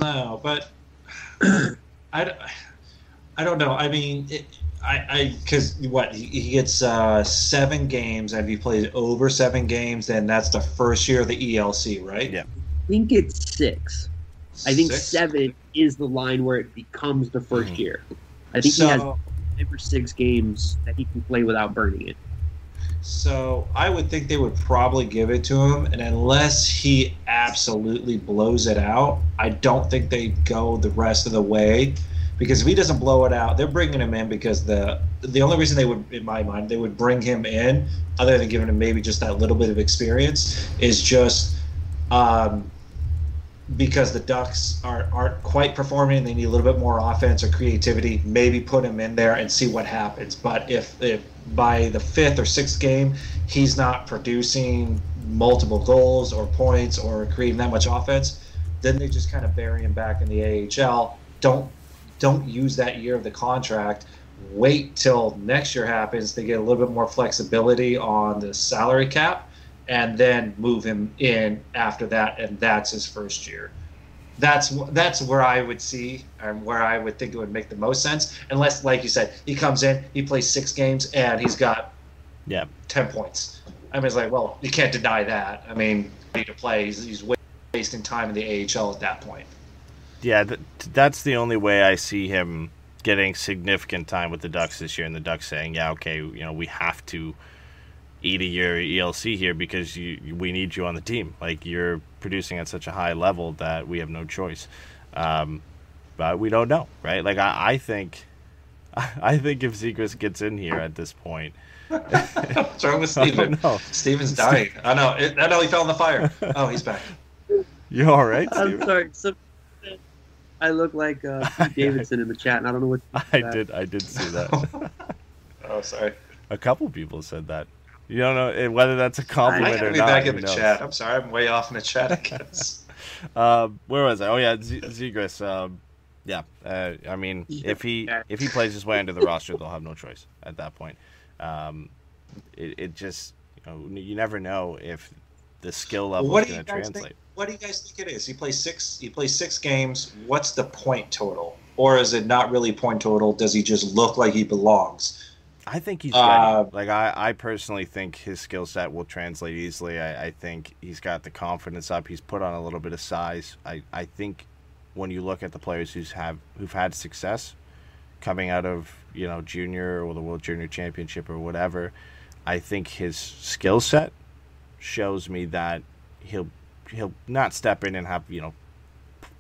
No, but I, I don't know. I mean, it, I because I, what he, he gets uh, seven games, and if he plays over seven games, then that's the first year of the E L C, right? Yeah. I think it's six. I think six? seven is the line where it becomes the first mm-hmm. year. I think so, he has five or six games that he can play without burning it. So I would think they would probably give it to him, and unless he absolutely blows it out, I don't think they'd go the rest of the way. Because if he doesn't blow it out, they're bringing him in because the the only reason they would, in my mind, they would bring him in, other than giving him maybe just that little bit of experience, is just um, because the Ducks are, aren't quite performing and they need a little bit more offense or creativity, maybe put him in there and see what happens. But if, if by the fifth or sixth game he's not producing multiple goals or points or creating that much offense, then they just kind of bury him back in the A H L. Don't don't use that year of the contract. Wait till next year happens. They get a little bit more flexibility on the salary cap, and then move him in after that, and that's his first year. That's that's where I would see and where I would think it would make the most sense, unless, like you said, he comes in, he plays six games, and he's got yeah ten points. I mean, it's like, well, you can't deny that. I mean, he need to play. He's, he's wasting time in the A H L at that point. Yeah, that's the only way I see him getting significant time with the Ducks this year, and the Ducks saying, yeah, okay, you know, we have to eat a year E L C here because you, we need you on the team. Like, you're producing at such a high level that we have no choice. Um, but we don't know, right? Like, I, I think I think if Zegras gets in here at this point... What's wrong with Steven? Steven's dying. Steven. I know. It, I know he fell in the fire. Oh, he's back. You all right, Steven? I'm sorry. So, I look like uh, Pete Davidson in the chat, and I don't know what... I did, I did see that. Oh, sorry. A couple people said that. You don't know whether that's a compliment or not. I gotta be back in the chat. I'm sorry, I'm way off in the chat, I guess. uh, where was I? Oh yeah, Z- Zegras. Um, yeah, uh, I mean, if he if he plays his way into the roster, they'll have no choice at that point. Um, it, it just you know you never know if the skill level is going to translate. Think, what do you guys think it is? He plays six. He plays six games. What's the point total, or is it not really point total? Does he just look like he belongs? I think he's ready. Uh, like I, I personally think his skill set will translate easily. I, I think he's got the confidence up. He's put on a little bit of size. I, I think when you look at the players who's have who've had success coming out of, you know, junior or the World Junior Championship or whatever, I think his skill set shows me that he'll he'll not step in and have, you know,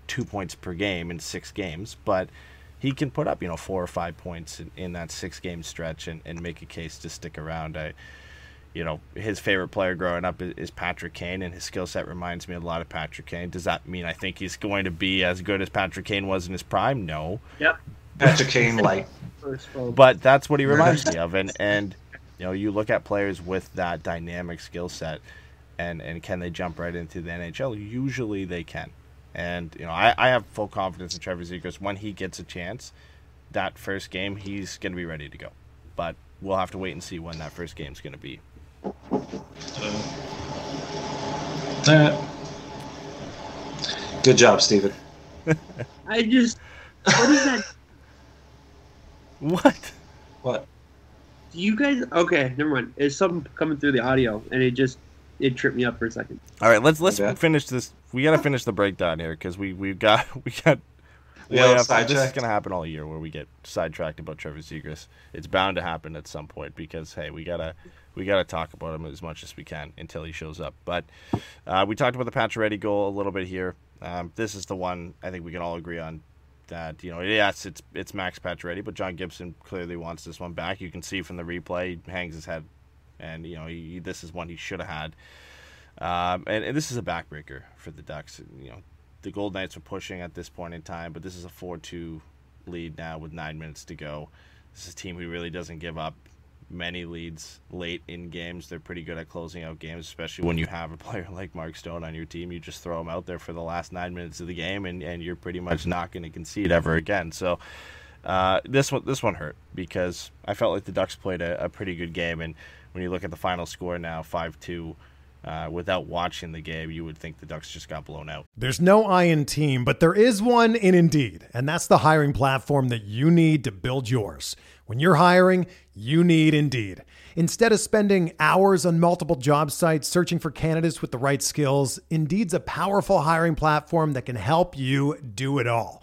two points per game in six games, but he can put up, you know, four or five points in, in that six-game stretch and, and make a case to stick around. I, you know, his favorite player growing up is, is Patrick Kane, and his skill set reminds me a lot of Patrick Kane. Does that mean I think he's going to be as good as Patrick Kane was in his prime? No. Yep. Patrick Kane, like. But that's what he reminds me of. And, and, you know, you look at players with that dynamic skill set, and, and can they jump right into the N H L? Usually they can. And, you know, I, I have full confidence in Trevor Zegras. When he gets a chance, that first game, he's going to be ready to go. But we'll have to wait and see when that first game's going to be. Uh, good job, Steven. I just... What is that? What? What? Do you guys... Okay, never mind. There's something coming through the audio, and it just... It tripped me up for a second. All right, let's let's okay. finish this. We gotta finish the breakdown here because we we've got we got. Yeah, this is gonna happen all year where we get sidetracked about Trevor Zegras. It's bound to happen at some point because hey, we gotta we gotta talk about him as much as we can until he shows up. But uh, we talked about the Pacioretty goal a little bit here. Um, this is the one I think we can all agree on. that, you know, yes, it's it's Max Pacioretty, but John Gibson clearly wants this one back. You can see from the replay, he hangs his head, and, you know, he, this is one he should have had. Um, and, and this is a backbreaker for the Ducks. You know, the Golden Knights were pushing at this point in time, but this is a four two lead now with nine minutes to go. This is a team who really doesn't give up many leads late in games. They're pretty good at closing out games, especially when you have a player like Mark Stone on your team. You just throw him out there for the last nine minutes of the game, and, and you're pretty much not going to concede ever again. So uh, this one this one hurt because I felt like the Ducks played a, a pretty good game, and when you look at the final score now, five two, Uh, without watching the game, you would think the Ducks just got blown out. There's no I in team, but there is one in Indeed, and that's the hiring platform that you need to build yours. When you're hiring, you need Indeed. Instead of spending hours on multiple job sites searching for candidates with the right skills, Indeed's a powerful hiring platform that can help you do it all.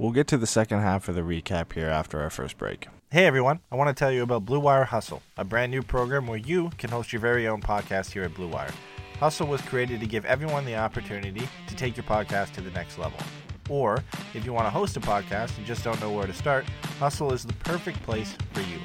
We'll get to the second half of the recap here after our first break. Hey, everyone. I want to tell you about Blue Wire Hustle, a brand new program where you can host your very own podcast here at Blue Wire. Hustle was created to give everyone the opportunity to take your podcast to the next level. Or, if you want to host a podcast and just don't know where to start, Hustle is the perfect place for you.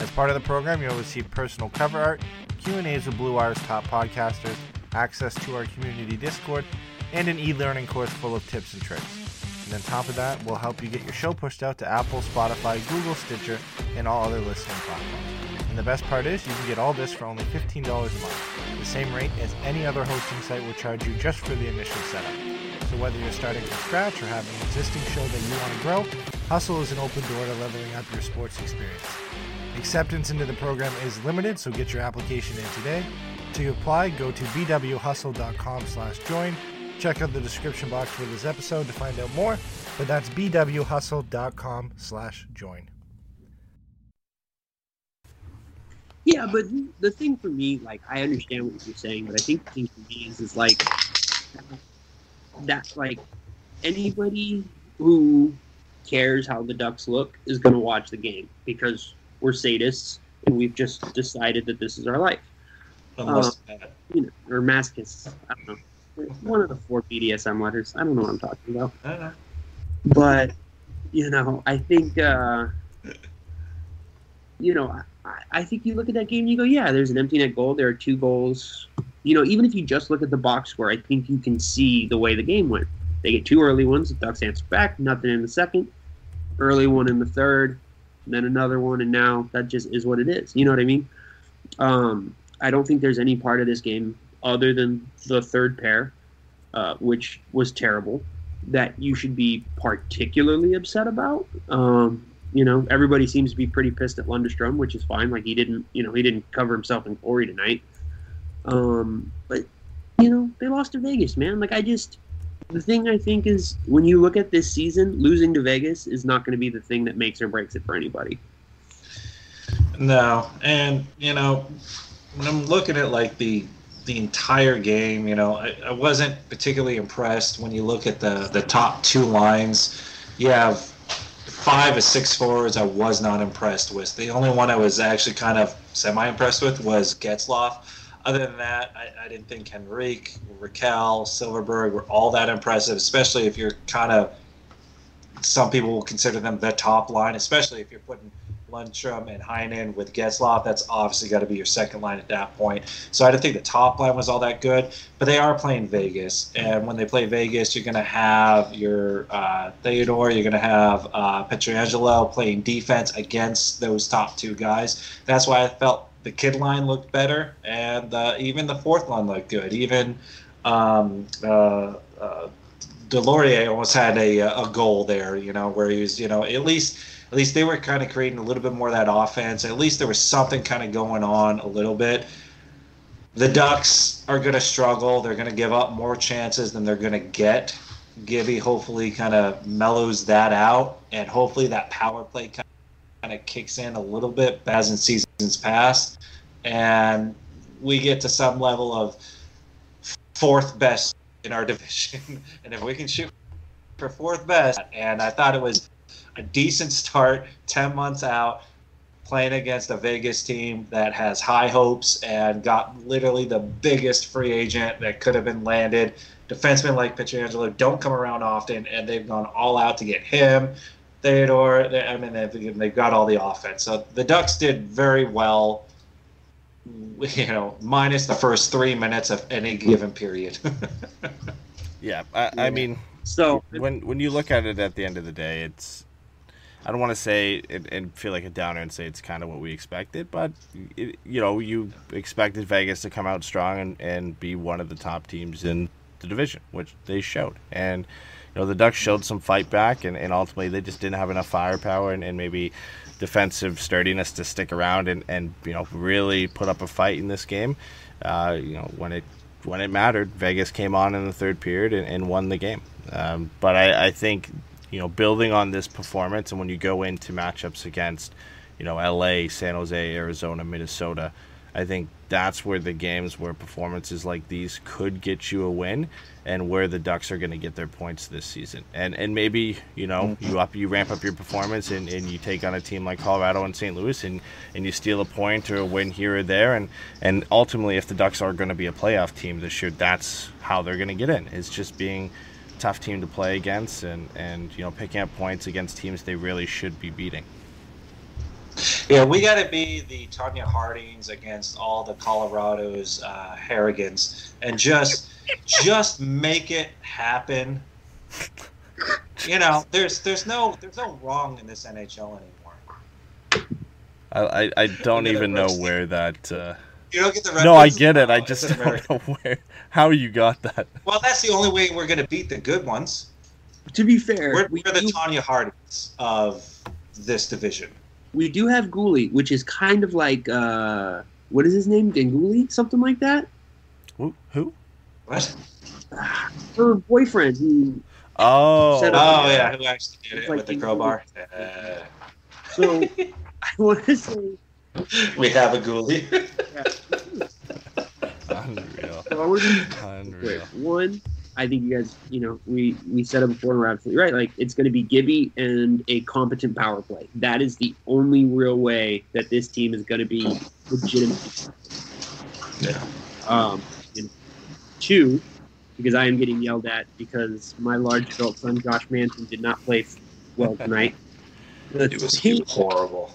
As part of the program, you'll receive personal cover art, Q and A's with Blue Wire's top podcasters, access to our community Discord, and an e-learning course full of tips and tricks. And on top of that, we'll help you get your show pushed out to Apple, Spotify, Google, Stitcher, and all other listening platforms. And the best part is, you can get all this for only fifteen dollars a month, the same rate as any other hosting site will charge you just for the initial setup. So whether you're starting from scratch or having an existing show that you want to grow, Hustle is an open door to leveling up your sports experience. Acceptance into the program is limited, so get your application in today. To apply, go to bwhustle.com slash join. Check out the description box for this episode to find out more, but that's bwhustle.com slash join. Yeah, but the thing for me, like, I understand what you're saying, but I think the thing for me is, is like... That's like anybody who cares how the Ducks look is going to watch the game because we're sadists and we've just decided that this is our life. Um, you know, or masochists. I don't know. One of the four B D S M letters. I don't know what I'm talking about. I don't know. But, you know, I think, uh, you know, I, I think you look at that game and you go, yeah, there's an empty net goal. There are two goals. You know, even if you just look at the box score, I think you can see the way the game went. They get two early ones, the Ducks answer back, nothing in the second, early one in the third, and then another one, and now that just is what it is. You know what I mean? Um, I don't think there's any part of this game other than the third pair, uh, which was terrible, that you should be particularly upset about. Um, you know, everybody seems to be pretty pissed at Lundestrom, which is fine. Like, he didn't, you know, he didn't cover himself in glory tonight. Um, but, you know, they lost to Vegas, man. Like, I just, the thing I think is when you look at this season, losing to Vegas is not going to be the thing that makes or breaks it for anybody. No. And, you know, when I'm looking at, like, the the entire game, you know, I, I wasn't particularly impressed when you look at the, the top two lines. You have five or six forwards I was not impressed with. The only one I was actually kind of semi-impressed with was Getzlaf. Other than that, I, I didn't think Henrique, Rakell, Silfverberg were all that impressive, especially if you're kind of, some people will consider them the top line, especially if you're putting Lundstrom and Heinen with Getzlaf. That's obviously got to be your second line at that point. So I didn't think the top line was all that good, but they are playing Vegas. And when they play Vegas, you're going to have your uh, Theodore, you're going to have uh, Pietrangelo playing defense against those top two guys. That's why I felt the kid line looked better, and uh, even the fourth line looked good. Even um, uh, uh, Delorier almost had a a goal there, you know, where he was, you know, at least at least they were kind of creating a little bit more of that offense. At least there was something kind of going on a little bit. The Ducks are going to struggle. They're going to give up more chances than they're going to get. Gibby hopefully kind of mellows that out, and hopefully that power play kind of kicks in a little bit as in seasons past, and we get to some level of fourth best in our division. And if we can shoot for fourth best, and I thought it was a decent start, ten months out, playing against a Vegas team that has high hopes and got literally the biggest free agent that could have been landed. Defensemen like Pietrangelo don't come around often, and they've gone all out to get him. Theodore, they, I mean, they've, they've got all the offense. So the Ducks did very well, you know, minus the first three minutes of any given period. yeah, I, I mean, so when when you look at it at the end of the day, it's, I don't want to say it, and feel like a downer and say it's kind of what we expected, but, it, you know, you expected Vegas to come out strong and, and be one of the top teams in the division, which they showed. And, you know, the Ducks showed some fight back, and, and ultimately they just didn't have enough firepower and, and maybe defensive sturdiness to stick around and, and, you know, really put up a fight in this game. Uh, you know, when it when it mattered, Vegas came on in the third period and, and won the game. Um, but I, I think... You know, building on this performance, and when you go into matchups against, you know, L A, San Jose, Arizona, Minnesota, I think that's where the games where performances like these could get you a win, and where the Ducks are going to get their points this season. And and maybe, you know, you up you ramp up your performance and, and you take on a team like Colorado and Saint Louis, and, and you steal a point or a win here or there. And, and ultimately, if the Ducks are going to be a playoff team this year, that's how they're going to get in. It's just being tough team to play against, and and you know, picking up points against teams they really should be beating. Yeah, we got to be the Tanya Hardings against all the Colorado's uh, Harrigans, and just just make it happen. You know, there's there's no there's no wrong in this N H L anymore. I I, I don't even know where that. Uh... You don't get the reference. No, I get it. I just don't know where, how you got that. Well, that's the only way we're going to beat the good ones. To be fair, we're, we we're do... the Tanya Hardings of this division. We do have Gouli, which is kind of like, uh, what is his name? Ganguly? Something like that? Who? Who? What? Her boyfriend. Who oh, oh yeah, that. Who actually did it, like, with the crowbar. Uh... So, I want to say... We have a Gouli. Unreal. Unreal. One, I think you guys, you know, we, we said it before, and we're absolutely right. Like, it's going to be Gibby and a competent power play. That is the only real way that this team is going to be legitimate. Yeah. Um, and two, because I am getting yelled at because my large adult son, Josh Manson, did not play well tonight. It was horrible.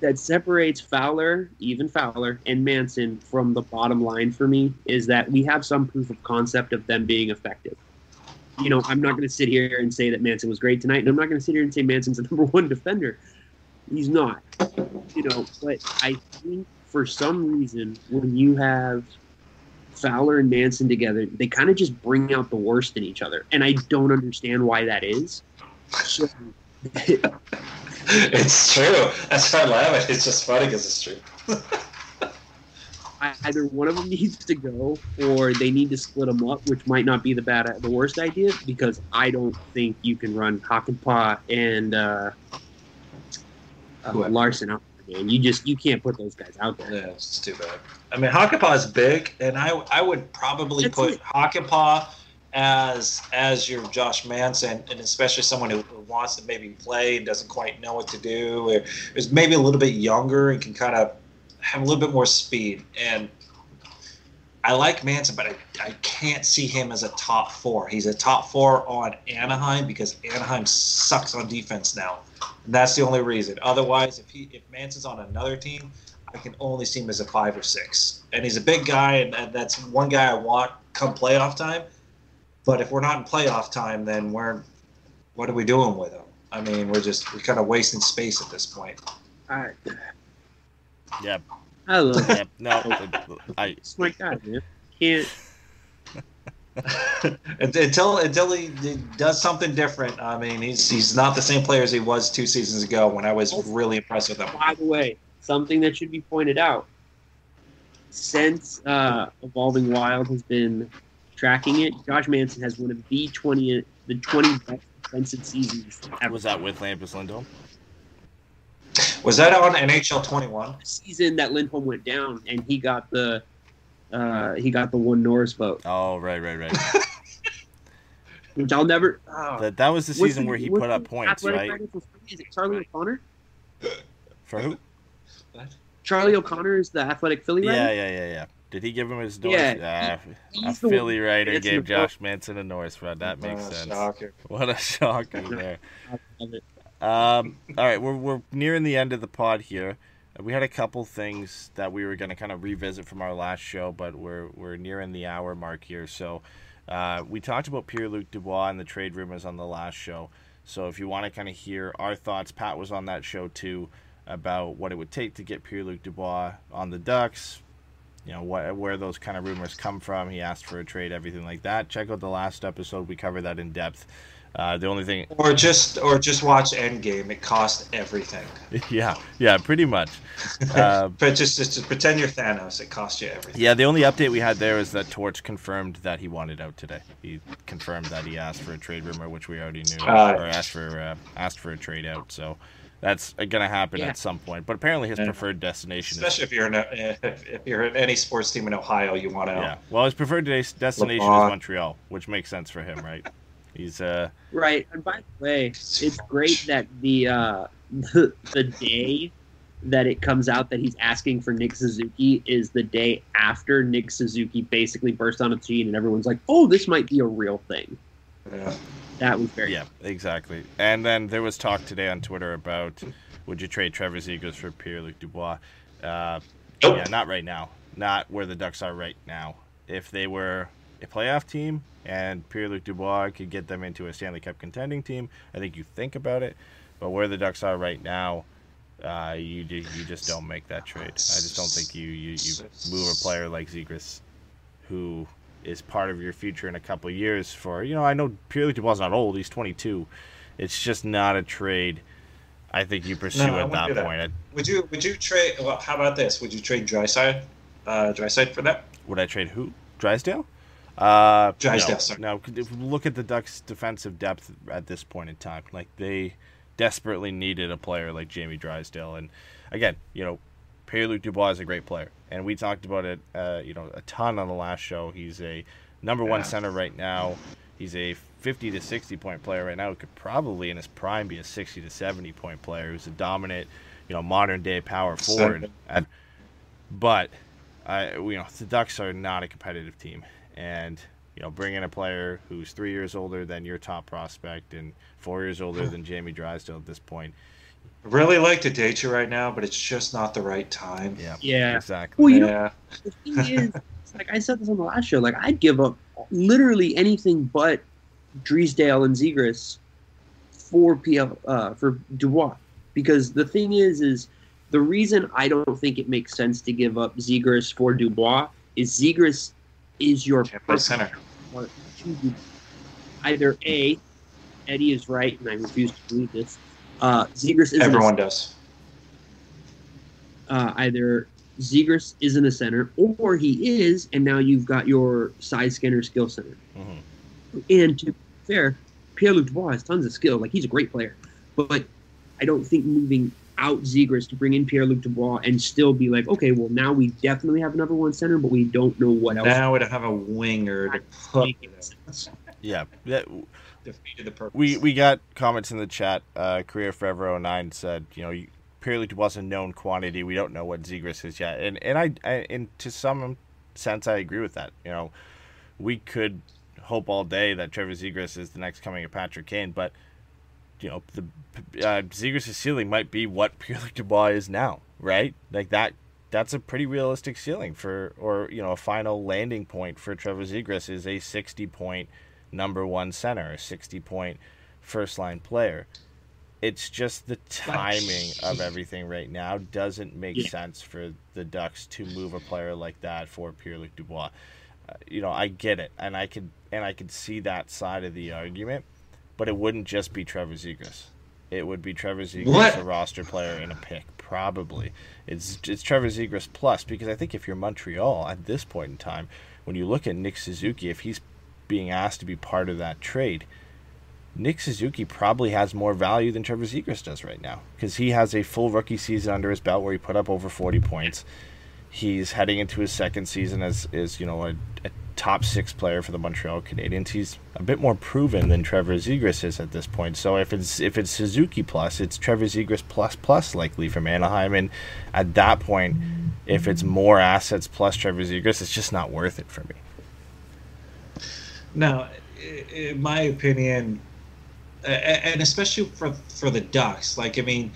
That separates Fowler, even Fowler, and Manson from the bottom line for me is that we have some proof of concept of them being effective. You know, I'm not going to sit here and say that Manson was great tonight, and I'm not going to sit here and say Manson's the number one defender. He's not. You know, but I think for some reason when you have Fowler and Manson together, they kind of just bring out the worst in each other, and I don't understand why that is. So... It's true. That's why I laugh. It's just funny because it's true. Either one of them needs to go, or they need to split them up, which might not be the bad, the worst idea, because I don't think you can run Hakanpää and uh, uh, Larson out there. You just you can't put those guys out there. Yeah, it's too bad. I mean, Hakanpää is big, and I I would probably That's put Hakanpää as as your Josh Manson, and especially someone who wants to maybe play and doesn't quite know what to do, or is maybe a little bit younger and can kind of have a little bit more speed. And I like Manson, but I, I can't see him as a top four. He's a top four on Anaheim because Anaheim sucks on defense now, and that's the only reason. Otherwise, if he if Manson's on another team, I can only see him as a five or six. And he's a big guy, and that's one guy I want come playoff time. But if we're not in playoff time, then we're, what are we doing with them? I mean, we're just we're kind of wasting space at this point. All right. Yep. I love it. Yep. No, I. It's like that, man. Can't. until until he, he does something different. I mean, he's he's not the same player as he was two seasons ago when I was really impressed with him. By the way, something that should be pointed out, since uh, Evolving Wild has been tracking it, Josh Manson has one of the twentieth, the twenty best defensive seasons ever. Was that with Hampus Lindholm? Was that on N H L twenty-one? The season that Lindholm went down and he got the uh, he got the one Norris vote. Oh, right, right, right. Which I'll never. Uh, that that was the season the, where he put up points, right? Is it Charlie right. O'Connor? For who? What? Charlie O'Connor is the athletic Philly writer? Yeah, yeah, yeah, yeah. Did he give him his Norris? Yeah, he, uh, a Philly writer gave Josh Manson a Norris vote. That makes oh, sense. Shocker. What a shocker there. I love it. Um, all right, we're we're nearing the end of the pod here. We had a couple things that we were going to kind of revisit from our last show, but we're we're nearing the hour mark here. So uh, we talked about Pierre-Luc Dubois and the trade rumors on the last show. So if you want to kind of hear our thoughts, Pat was on that show too, about what it would take to get Pierre-Luc Dubois on the Ducks. You know, what, where those kind of rumors come from. He asked for a trade, everything like that. Check out the last episode. We covered that in depth. Uh, the only thing, or just or just watch Endgame. It cost everything. Yeah, yeah, pretty much. Uh, but just, just just pretend you're Thanos. It cost you everything. Yeah, the only update we had there is that Torch confirmed that he wanted out today. He confirmed that he asked for a trade rumor, which we already knew, uh, or asked for uh, asked for a trade out. So that's gonna happen yeah. at some point. But apparently his preferred destination, especially is... if you're in a, if, if you're in any sports team in Ohio, you want to. Yeah. Well, his preferred destination LeBron. is Montreal, which makes sense for him, right? He's uh right. And by the way, it's great that the uh the, the day that it comes out that he's asking for Nick Suzuki is the day after Nick Suzuki basically burst on a scene, and everyone's like, "Oh, this might be a real thing." Yeah, that was very yeah, cool. Exactly. And then there was talk today on Twitter about would you trade Trevor Zegras for Pierre-Luc Dubois? Uh, oh. Yeah, not right now. Not where the Ducks are right now. If they were a playoff team and Pierre-Luc Dubois could get them into a Stanley Cup contending team, I think you think about it. But where the Ducks are right now, uh, you you just don't make that trade. I just don't think you, you, you move a player like Zegras, who is part of your future in a couple of years for, you know, I know Pierre-Luc Dubois is not old. He's twenty-two. It's just not a trade I think you pursue no, at that point. That. Would you Would you trade, well, how about this? Would you trade Drysdale, uh, Drysdale for that? Would I trade who? Drysdale? Uh, no, no, look at the Ducks' defensive depth at this point in time. Like, they desperately needed a player like Jamie Drysdale. And again, you know, Pierre-Luc Dubois is a great player, and we talked about it, uh, you know, a ton on the last show. He's a number one yeah. center right now. He's a fifty to sixty point player right now, who could probably in his prime be a sixty to seventy point player. Who's a dominant, you know, modern day power forward. At, but I, uh, you know, the Ducks are not a competitive team. And, you know, bring in a player who's three years older than your top prospect and four years older than Jamie Drysdale at this point. I really like to date you right now, but it's just not the right time. Yeah, yeah. Exactly. Well, you yeah. know, the thing is, like I said this on the last show, like I'd give up literally anything but Drysdale and Zegras for P L, uh, for Dubois. Because the thing is, is the reason I don't think it makes sense to give up Zegras for Dubois is Zegras is your center. Either A, Eddie is right, and I refuse to believe this. Uh, Zegras isn't Everyone a does. Uh, either Zegras isn't a center, or he is, and now you've got your size scanner skill center. Mm-hmm. And to be fair, Pierre-Luc Dubois has tons of skill. Like, he's a great player. But I don't think moving out Zegras to bring in Pierre-Luc Dubois and still be like, okay, well, now we definitely have a number one center, but we don't know what else. Now we don't have a winger to put. Yeah. That, defeated the purpose. We, we got comments in the chat. Uh, Career Forever oh nine said, you know, Pierre-Luc Dubois is a known quantity. We don't know what Zegras is yet. And and I, I and to some sense, I agree with that. You know, we could hope all day that Trevor Zegras is the next coming of Patrick Kane, but you know, the uh, Zegras' ceiling might be what Pierre-Luc Dubois is now, right? Like, that that's a pretty realistic ceiling for, or, you know, a final landing point for Trevor Zegras is a sixty-point number one center, a sixty-point first-line player. It's just the timing of everything right now doesn't make yeah. sense for the Ducks to move a player like that for Pierre-Luc Dubois. you know, I get it, and I could and I could see that side of the argument, but it wouldn't just be Trevor Zegras. It would be Trevor Zegras, what? a roster player, and a pick, probably. It's it's Trevor Zegras plus, because I think if you're Montreal at this point in time, when you look at Nick Suzuki, if he's being asked to be part of that trade, Nick Suzuki probably has more value than Trevor Zegras does right now, because he has a full rookie season under his belt where he put up over forty points. He's heading into his second season as, as you know, a, a top six player for the Montreal Canadiens. He's a bit more proven than Trevor Zegras is at this point. So if it's if it's Suzuki plus, it's Trevor Zegras plus plus likely from Anaheim. And at that point, if it's more assets plus Trevor Zegras, it's just not worth it for me. Now, in my opinion, and especially for for the Ducks, like, I mean,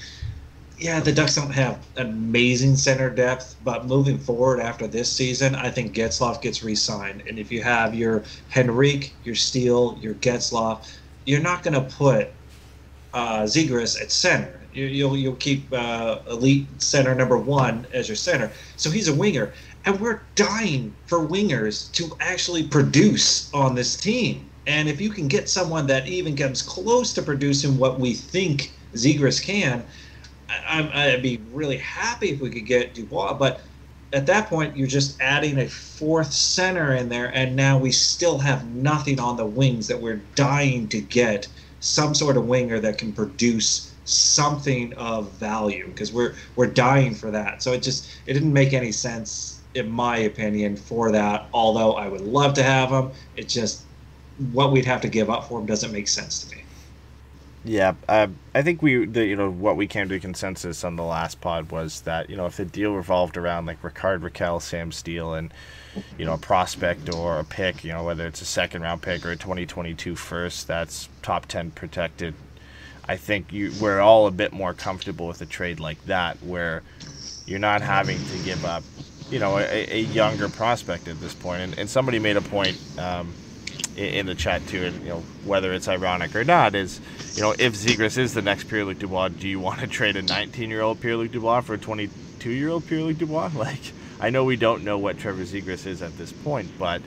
yeah, the Ducks don't have amazing center depth, but moving forward after this season, I think Getzlaf gets re-signed. And if you have your Henrique, your Steel, your Getzlaf, you're not going to put uh, Zegras at center. You, you'll you'll keep uh, elite center number one as your center. So he's a winger, and we're dying for wingers to actually produce on this team. And if you can get someone that even comes close to producing what we think Zegras can, I, I'd be really happy if we could get Dubois, but at that point, you're just adding a fourth center in there, and now we still have nothing on the wings that we're dying to get some sort of winger that can produce something of value, because we're we're dying for that. So it just it didn't make any sense, in my opinion, for that, although I would love to have him. It just, what we'd have to give up for him doesn't make sense to me. Yeah, uh, I think we, the, you know, what we came to consensus on the last pod was that, you know, if the deal revolved around like Rickard Rakell, Sam Steel, and, you know, a prospect or a pick, you know, whether it's a second round pick or a twenty twenty-two first, that's top ten protected. I think you we're all a bit more comfortable with a trade like that, where you're not having to give up, you know, a, a younger prospect at this point. And, and somebody made a point, um, in the chat too, and you know, whether it's ironic or not, is, you know, if Zegras is the next Pierre-Luc Dubois, do you want to trade a nineteen-year-old Pierre-Luc Dubois for a twenty-two-year-old Pierre-Luc Dubois? Like, I know we don't know what Trevor Zegras is at this point, but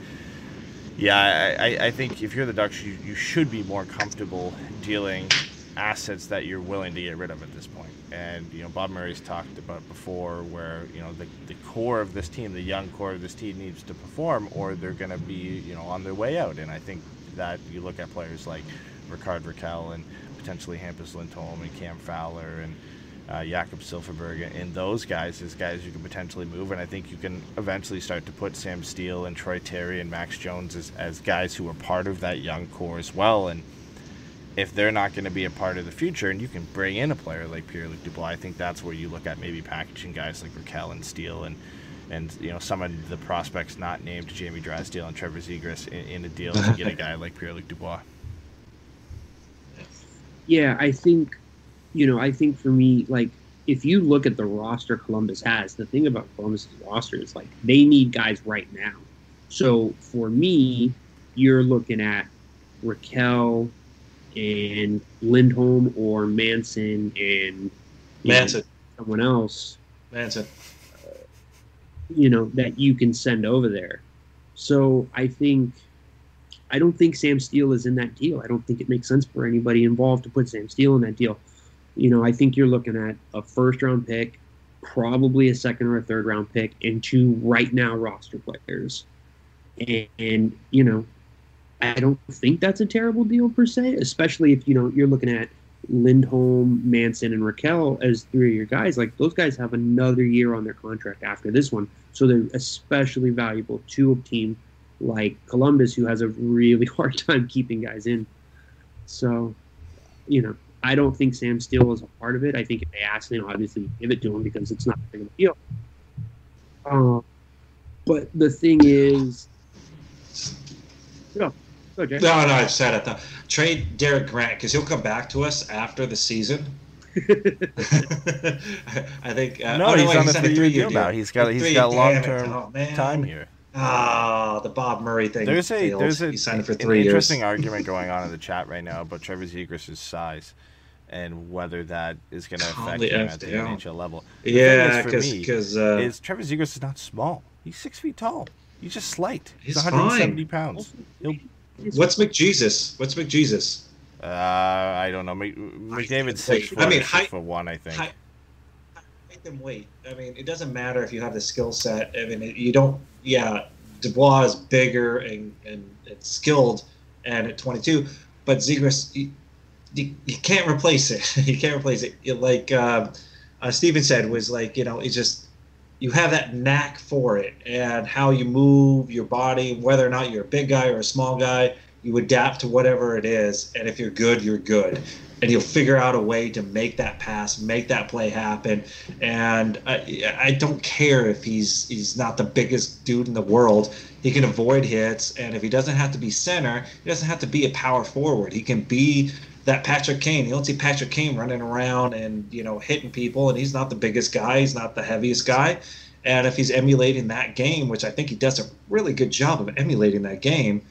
yeah, I, I think if you're the Ducks, you, you should be more comfortable dealing assets that you're willing to get rid of at this point. And you know, Bob Murray's talked about before, where you know the the core of this team, the young core of this team, needs to perform, or they're going to be, you know, on their way out. And I think that you look at players like Rickard Rakell and potentially Hampus Lindholm and Cam Fowler and uh, Jacob Silfverberg, and those guys as guys you can potentially move. And I think you can eventually start to put Sam Steel and Troy Terry and Max Jones as, as guys who are part of that young core as well. And if they're not going to be a part of the future, and you can bring in a player like Pierre-Luc Dubois, I think that's where you look at maybe packaging guys like Rakell and Steele and, and you know, some of the prospects not named Jamie Drysdale and Trevor Zegras in, in a deal to get a guy like Pierre-Luc Dubois. Yeah, I think, you know, I think for me, like, if you look at the roster Columbus has, the thing about Columbus' roster is, like, they need guys right now. So for me, you're looking at Rakell and Lindholm or Manson and Manson know, someone else Manson uh, you know, that you can send over there. So I think I don't think Sam Steel is in that deal. I don't think it makes sense for anybody involved to put Sam Steel in that deal. You know, I think you're looking at a first round pick, probably a second or a third round pick, and two right now roster players. And, and you know, I don't think that's a terrible deal per se, especially if, you know, you're looking at Lindholm, Manson, and Rakell as three of your guys. Like, those guys have another year on their contract after this one, so they're especially valuable to a team like Columbus, who has a really hard time keeping guys in. So, you know, I don't think Sam Steel is a part of it. I think if they ask, they obviously give it to him because it's not a big deal. Um, but the thing is, you know, No, no, I've said it. Though. Trade Derek Grant, because he'll come back to us after the season. I think. Uh, no, oh, he's no, on he's a three-year deal, deal now. He's got he's three, got long-term oh, time here. Ah, oh, the Bob Murray thing. There's a failed. there's a he signed for three an years. Interesting argument going on in the chat right now about Trevor Zegras' size and whether that is going to affect him at the N H L level. The yeah, because uh, Trevor Zegras is not small. He's six feet tall. He's just slight. He's, he's one hundred seventy fine. pounds. He'll... What's McJesus? What's McJesus? Uh, I don't know. McDavid's six foot, I mean, six foot one, I think. Height, height and weight. I mean, it doesn't matter if you have the skill set. I mean, you don't. Yeah, Dubois is bigger and and, and skilled, and at twenty-two, but Zegras, you, you, you can't replace it. You can't replace it. You, like uh, uh, Steven said, was like you know, it's just. You have that knack for it, and how you move your body, whether or not you're a big guy or a small guy, you adapt to whatever it is. And if you're good, you're good, and you'll figure out a way to make that pass, make that play happen. And I, I don't care if he's he's not the biggest dude in the world. He can avoid hits, and if he doesn't have to be center, he doesn't have to be a power forward. He can be that Patrick Kane. You don't see Patrick Kane running around and, you know, hitting people, and he's not the biggest guy, he's not the heaviest guy. And if he's emulating that game, which I think he does a really good job of emulating that game,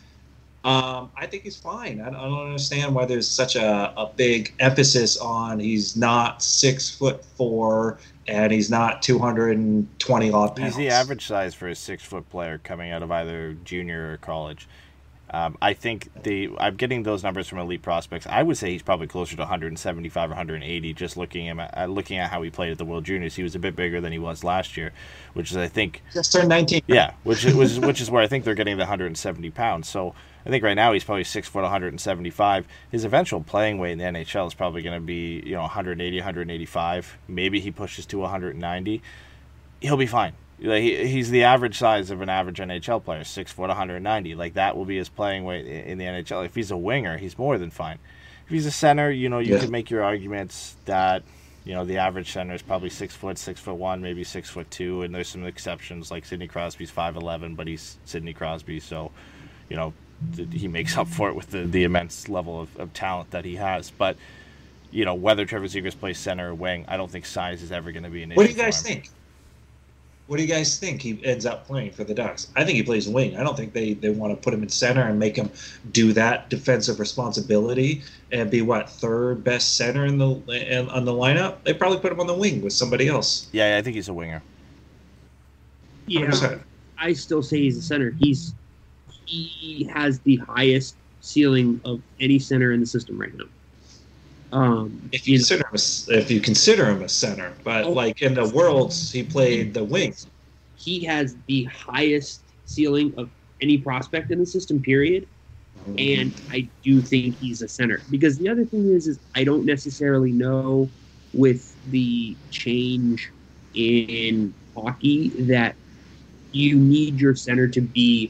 um, I think he's fine. I, I don't understand why there's such a, a big emphasis on he's not six foot four and he's not two hundred twenty odd pounds. He's the average size for a six foot player coming out of either junior or college. Um, I think the I'm getting those numbers from Elite Prospects. I would say he's probably closer to one hundred seventy-five, one hundred eighty. Just looking him at, looking at how he played at the World Juniors, he was a bit bigger than he was last year, which is I think just turned nineteen. Yeah, which is which, which is where I think they're getting the one hundred seventy pounds. So I think right now he's probably six foot, one hundred seventy-five. His eventual playing weight in the N H L is probably going to be you know one hundred eighty, one hundred eighty-five. Maybe he pushes to one hundred ninety. He'll be fine. Like he, he's the average size of an average N H L player, six foot, one hundred ninety. Like that will be his playing weight in the N H L. If he's a winger, he's more than fine. If he's a center, you know, you yeah. can make your arguments that, you know, the average center is probably six foot, six foot one, maybe six foot two, and there's some exceptions like Sidney Crosby's five eleven, but he's Sidney Crosby, so you know th- he makes up for it with the, the immense level of, of talent that he has. But you know whether Trevor Zegras plays center or wing, I don't think size is ever going to be an issue. What do you guys think? What do you guys think he ends up playing for the Ducks? I think he plays wing. I don't think they, they want to put him in center and make him do that defensive responsibility and be, what, third best center in the in, on the lineup? They probably put him on the wing with somebody else. Yeah, I think he's a winger. Yeah, one hundred percent. I still say he's a center. He's He has the highest ceiling of any center in the system right now. Um, if you consider him a, if you consider him a center, but oh, like in the Worlds, he played the wing. He has the highest ceiling of any prospect in the system, period. And I do think he's a center, because the other thing is, is I don't necessarily know with the change in hockey that you need your center to be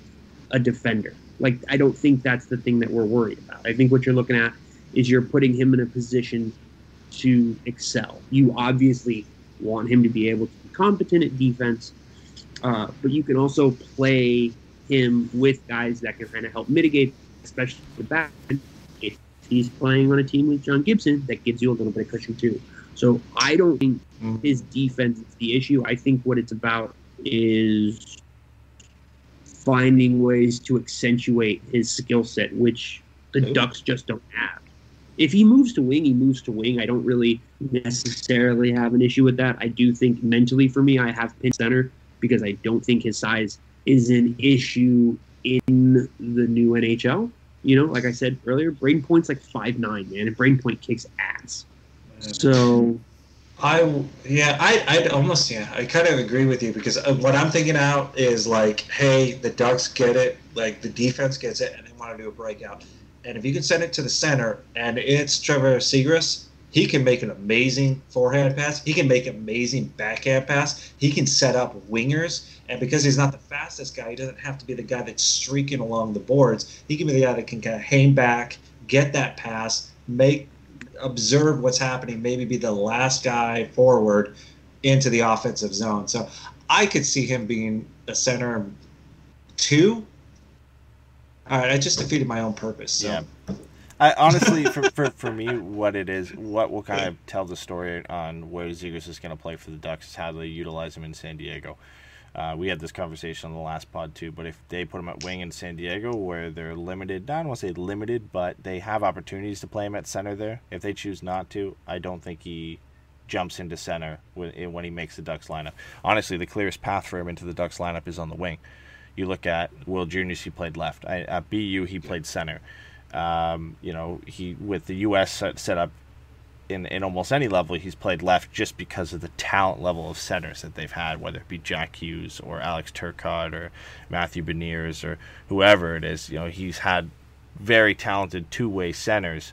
a defender. Like, I don't think that's the thing that we're worried about. I think what you're looking at is you're putting him in a position to excel. You obviously want him to be able to be competent at defense, uh, but you can also play him with guys that can kind of help mitigate, especially the back end. If he's playing on a team with John Gibson, that gives you a little bit of cushion too. So I don't think his defense is the issue. I think what it's about is finding ways to accentuate his skill set, which the Ducks just don't have. If he moves to wing, he moves to wing. I don't really necessarily have an issue with that. I do think mentally for me, I have pinned center because I don't think his size is an issue in the new N H L. You know, like I said earlier, Braden Point's like five nine, man, and Braden Point kicks ass. So... I yeah I I almost yeah I kind of agree with you, because what I'm thinking out is like, hey, the Ducks get it, like the defense gets it, and they want to do a breakout. And if you can send it to the center and it's Trevor Zegras, he can make an amazing forehand pass. He can make an amazing backhand pass. He can set up wingers. And because he's not the fastest guy, he doesn't have to be the guy that's streaking along the boards. He can be the guy that can kind of hang back, get that pass, make observe what's happening, maybe be the last guy forward into the offensive zone. So I could see him being a center two. All right, I just defeated my own purpose. So. Yeah, I honestly, for, for for me, what it is, what will kind of tell the story on where Zegras is going to play for the Ducks is how they utilize him in San Diego. Uh, we had this conversation on the last pod too, but if they put him at wing in San Diego, where they're limited, I don't want to say limited, but they have opportunities to play him at center there. If they choose not to, I don't think he jumps into center when he makes the Ducks lineup. Honestly, the clearest path for him into the Ducks lineup is on the wing. You look at Will Junius, he played left. I, at B U, he played center. Um, you know, he with the U S set, set up in, in almost any level, he's played left just because of the talent level of centers that they've had, whether it be Jack Hughes or Alex Turcotte or Matthew Beniers or whoever it is. You know, he's had very talented two-way centers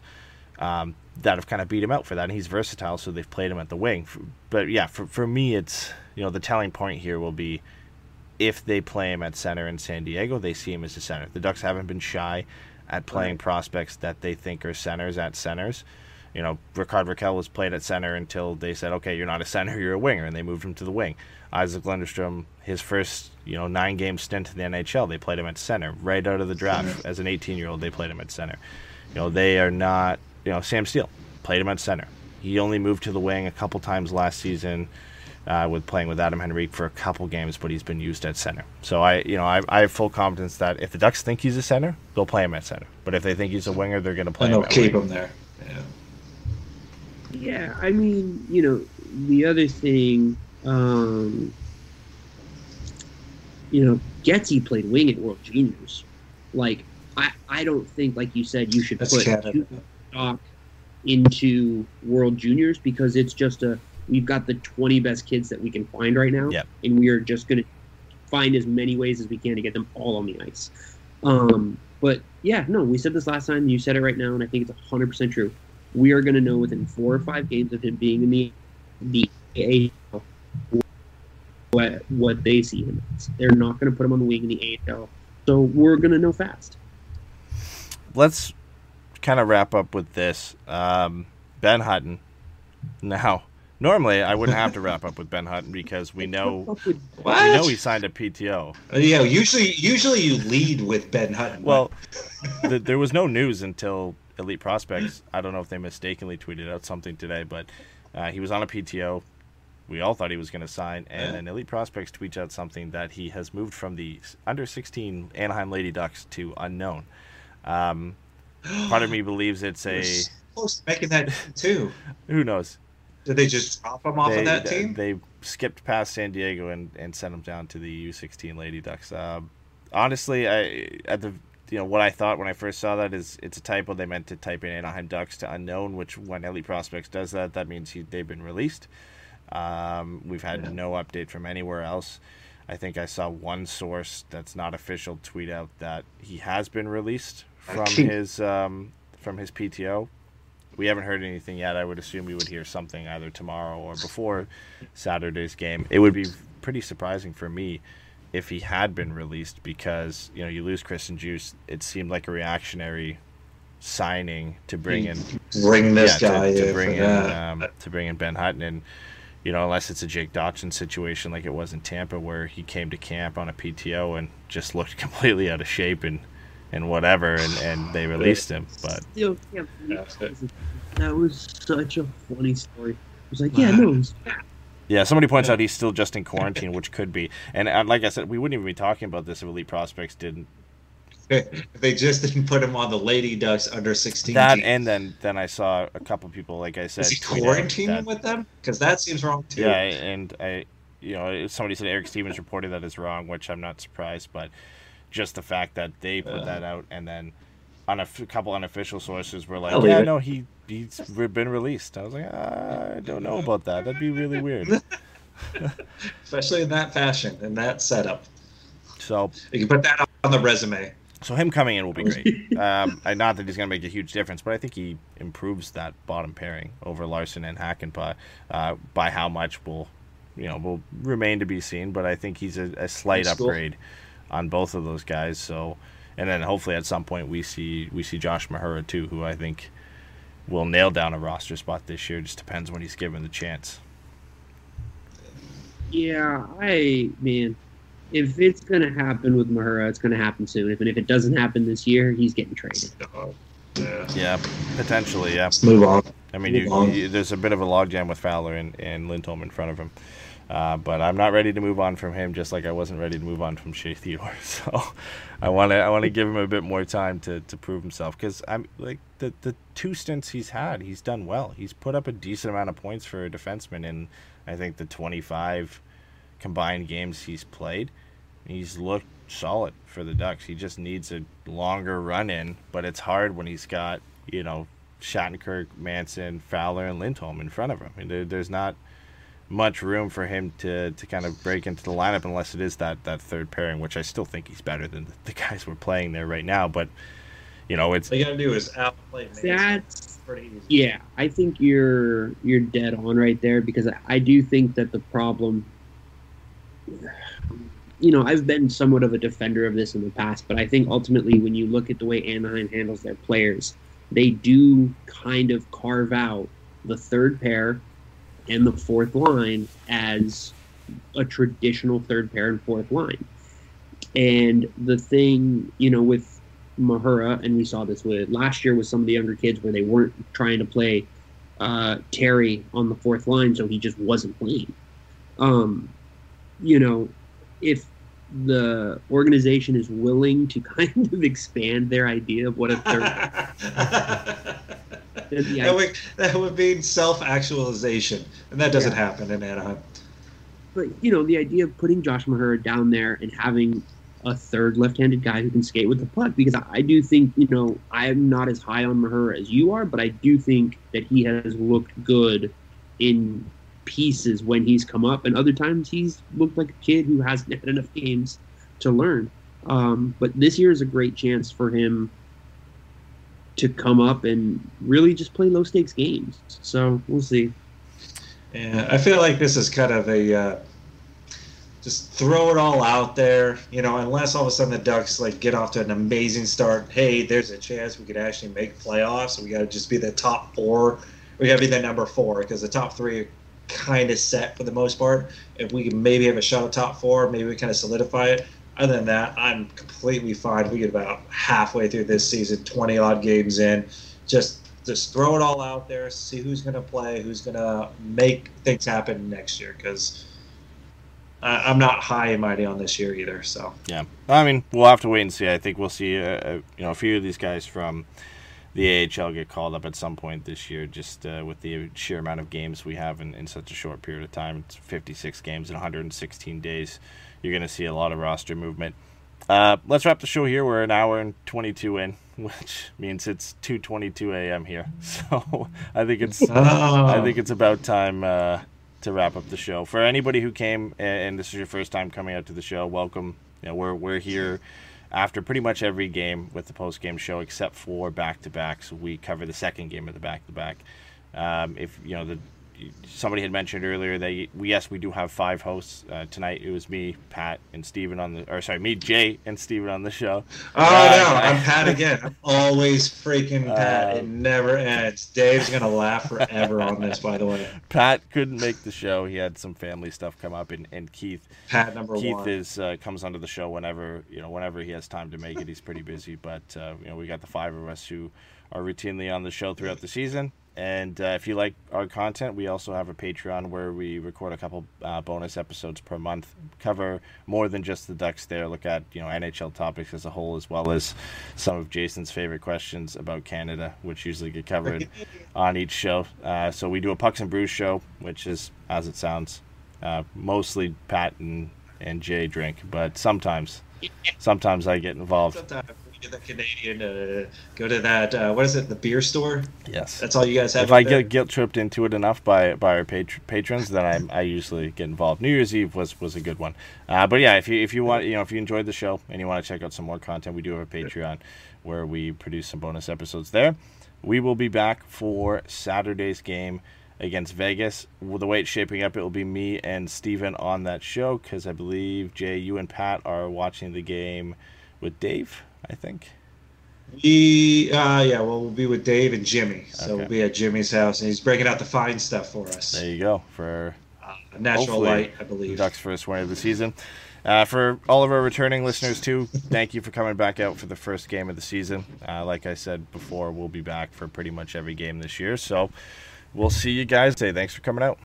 um, that have kind of beat him out for that, and he's versatile, so they've played him at the wing. But, yeah, for, for me, it's, you know, the telling point here will be if they play him at center in San Diego, they see him as a center. The Ducks haven't been shy at playing right. prospects that they think are centers at centers. You know, Rickard Rakell was played at center until they said, okay, you're not a center, you're a winger, and they moved him to the wing. Isac Lundestrom, his first, you know, nine-game stint in the N H L, they played him at center. Right out of the draft, as an eighteen-year-old, they played him at center. You know, they are not, you know, Sam Steel played him at center. He only moved to the wing a couple times last season uh, with playing with Adam Henrique for a couple games, but he's been used at center. So, I, you know, I, I have full confidence that if the Ducks think he's a center, they'll play him at center. But if they think he's a winger, they're going to play and him at keep wing. Him there. Yeah. Yeah, I mean, you know, the other thing, um, you know, Getzy played wing at World Juniors. Like, I, I don't think, like you said, you should That's put stock into World Juniors because it's just a, we've got the twenty best kids that we can find right now, yep. and we are just going to find as many ways as we can to get them all on the ice. Um, but, yeah, no, we said this last time, you said it right now, and I think it's one hundred percent true. We are going to know within four or five games of him being in the, the A H L what, what they see him as. They're not going to put him on the wing in the A H L. So we're going to know fast. Let's kind of wrap up with this. Um, Ben Hutton. Now, normally I wouldn't have to wrap up with Ben Hutton because we know we know he signed a P T O. Yeah, usually, usually you lead with Ben Hutton. Well, th- there was no news until Elite Prospects. I don't know if they mistakenly tweeted out something today, but uh, he was on a P T O. We all thought he was going to sign, and then yeah. Elite Prospects tweets out something that he has moved from the under sixteen Anaheim Lady Ducks to unknown. Um, part of me believes it's a... close to making that too. Who knows? Did they just drop him off they, of that they, team? They skipped past San Diego and, and sent him down to the U sixteen Lady Ducks. Uh, honestly, I at the... You know, what I thought when I first saw that is it's a typo. They meant to type in Anaheim Ducks to unknown, which when Elite Prospects does that, that means he, they've been released. Um, we've had yeah. no update from anywhere else. I think I saw one source that's not official tweet out that he has been released from his um, from his P T O. We haven't heard anything yet. I would assume we would hear something either tomorrow or before Saturday's game. It would be pretty surprising for me if he had been released because, you know, you lose Chris and Juice, it seemed like a reactionary signing to bring in bring this yeah, guy to, to bring in um, to bring in Ben Hutton, and you know, unless it's a Jake Dotson situation like it was in Tampa where he came to camp on a P T O and just looked completely out of shape and, and whatever and, and they released him. But still can't believe that was such a funny story. It was like, yeah, no, he's fat. Yeah, somebody points out he's still just in quarantine, which could be. And, and like I said, we wouldn't even be talking about this if Elite Prospects didn't. They just didn't put him on the Lady Ducks under sixteen That teams. And then, then I saw a couple people, like I said. Is he quarantining with them? Because that seems wrong, too. Yeah, and I, you know, somebody said Eric Stevens reported that is wrong, which I'm not surprised. But just the fact that they put uh, that out and then on a f- couple unofficial sources were like, I'll yeah, no, he... he's been released. I was like, I don't know about that. That'd be really weird. Especially in that fashion, in that setup. So you can put that on the resume. So him coming in will be great. um, not that he's going to make a huge difference, but I think he improves that bottom pairing over Larson and Hakanpää. Uh, by how much will, you know, will remain to be seen. But I think he's a, a slight That's upgrade cool. on both of those guys. So, and then hopefully at some point we see we see Josh Mahura too, who I think will nail down a roster spot this year. Just depends when he's given the chance. Yeah, I mean, if it's going to happen with Mahura, it's going to happen soon. If, and if it doesn't happen this year, he's getting traded. Yeah, yeah potentially, yeah. Let's move on. I mean, you, on. You, there's a bit of a logjam with Fowler and, and Lindholm in front of him. Uh, but I'm not ready to move on from him, just like I wasn't ready to move on from Shea Theodore. So I want to I want to give him a bit more time to, to prove himself because I'm like the the two stints he's had, he's done well. He's put up a decent amount of points for a defenseman in I think the twenty-five combined games he's played. He's looked solid for the Ducks. He just needs a longer run in, but it's hard when he's got, you know, Shattenkirk, Manson, Fowler, and Lindholm in front of him. I mean, there, there's not much room for him to, to kind of break into the lineup unless it is that, that third pairing, which I still think he's better than the, the guys we're playing there right now. But, you know, it's... All you got to do is outplay Manson. That's pretty easy. Yeah, I think you're, you're dead on right there, because I, I do think that the problem... You know, I've been somewhat of a defender of this in the past, but I think ultimately when you look at the way Anaheim handles their players, they do kind of carve out the third pair and the fourth line as a traditional third pair and fourth line. And the thing, you know, with Mahura, and we saw this with last year with some of the younger kids where they weren't trying to play uh, Terry on the fourth line, so he just wasn't playing. Um, you know, if the organization is willing to kind of expand their idea of what a third... The that, would, that would be self-actualization, and that doesn't yeah. happen in Anaheim. But, you know, the idea of putting Josh Mahura down there and having a third left-handed guy who can skate with the puck, because I do think, you know, I'm not as high on Mahura as you are, but I do think that he has looked good in pieces when he's come up, and other times he's looked like a kid who hasn't had enough games to learn. Um, but this year is a great chance for him to come up and really just play low-stakes games. So we'll see. Yeah, I feel like this is kind of a uh, just throw it all out there, you know, unless all of a sudden the Ducks like get off to an amazing start. Hey, there's a chance we could actually make playoffs. We got to just be the top four. We got to be the number four, because the top three are kind of set for the most part. If we can maybe have a shot at top four, maybe we kind of solidify it. Other than that, I'm completely fine. We get about halfway through this season, twenty-odd games in. Just just throw it all out there, see who's going to play, who's going to make things happen next year, because I'm not high and mighty on this year either. So yeah, I mean, we'll have to wait and see. I think we'll see a, a, you know, a few of these guys from the A H L get called up at some point this year, just uh, with the sheer amount of games we have in, in such a short period of time. It's fifty-six games in one hundred sixteen days. You're going to see a lot of roster movement. Uh, let's wrap the show here. We're an hour and twenty-two in, which means it's two twenty-two a.m. here. So I think it's oh. I think it's about time uh, to wrap up the show. For anybody who came and this is your first time coming out to the show, welcome. You know, we're we're here after pretty much every game with the post-game show, except for back-to-backs. We cover the second game of the back-to-back. Um, if you know the. Somebody had mentioned earlier that we, yes, we do have five hosts uh, tonight. It was me, Pat, and Steven on the, or sorry, me, Jay, and Steven on the show. Oh, uh, no, I'm I, Pat again. I'm always freaking Pat. Uh, it never ends. Dave's going to laugh forever on this, by the way. Pat couldn't make the show. He had some family stuff come up, and, and Keith. Pat number Keith one. Keith is, uh, comes onto the show whenever, you know, whenever he has time to make it. He's pretty busy, but, uh, you know, we got the five of us who are routinely on the show throughout the season. And uh, if you like our content, we also have a Patreon where we record a couple uh, bonus episodes per month, cover more than just the Ducks there, look at, you know, N H L topics as a whole, as well as some of Jason's favorite questions about Canada, which usually get covered on each show. Uh, so we do a Pucks and Brews show, which is, as it sounds, uh, mostly Pat and, and Jay drink, but sometimes, sometimes I get involved. Sometimes. To the Canadian, uh, go to that, uh, what is it, the beer store? Yes. That's all you guys have? If I there? get guilt tripped into it enough by by our pat- patrons, then I I usually get involved. New Year's Eve was, was a good one. Uh, but yeah, if you if you want, you know, if you enjoyed the show and you want to check out some more content, we do have a Patreon where we produce some bonus episodes there. We will be back for Saturday's game against Vegas. Well, the way it's shaping up, it will be me and Steven on that show, because I believe, Jay, you and Pat are watching the game with Dave. I think. We, uh, yeah, well, we'll be with Dave and Jimmy. So okay. We'll be at Jimmy's house, and he's breaking out the fine stuff for us. There you go. For uh, Natural Light, I believe. The Ducks' first win of the season. Uh, for all of our returning listeners, too, thank you for coming back out for the first game of the season. Uh, like I said before, we'll be back for pretty much every game this year. So we'll see you guys today. Thanks for coming out.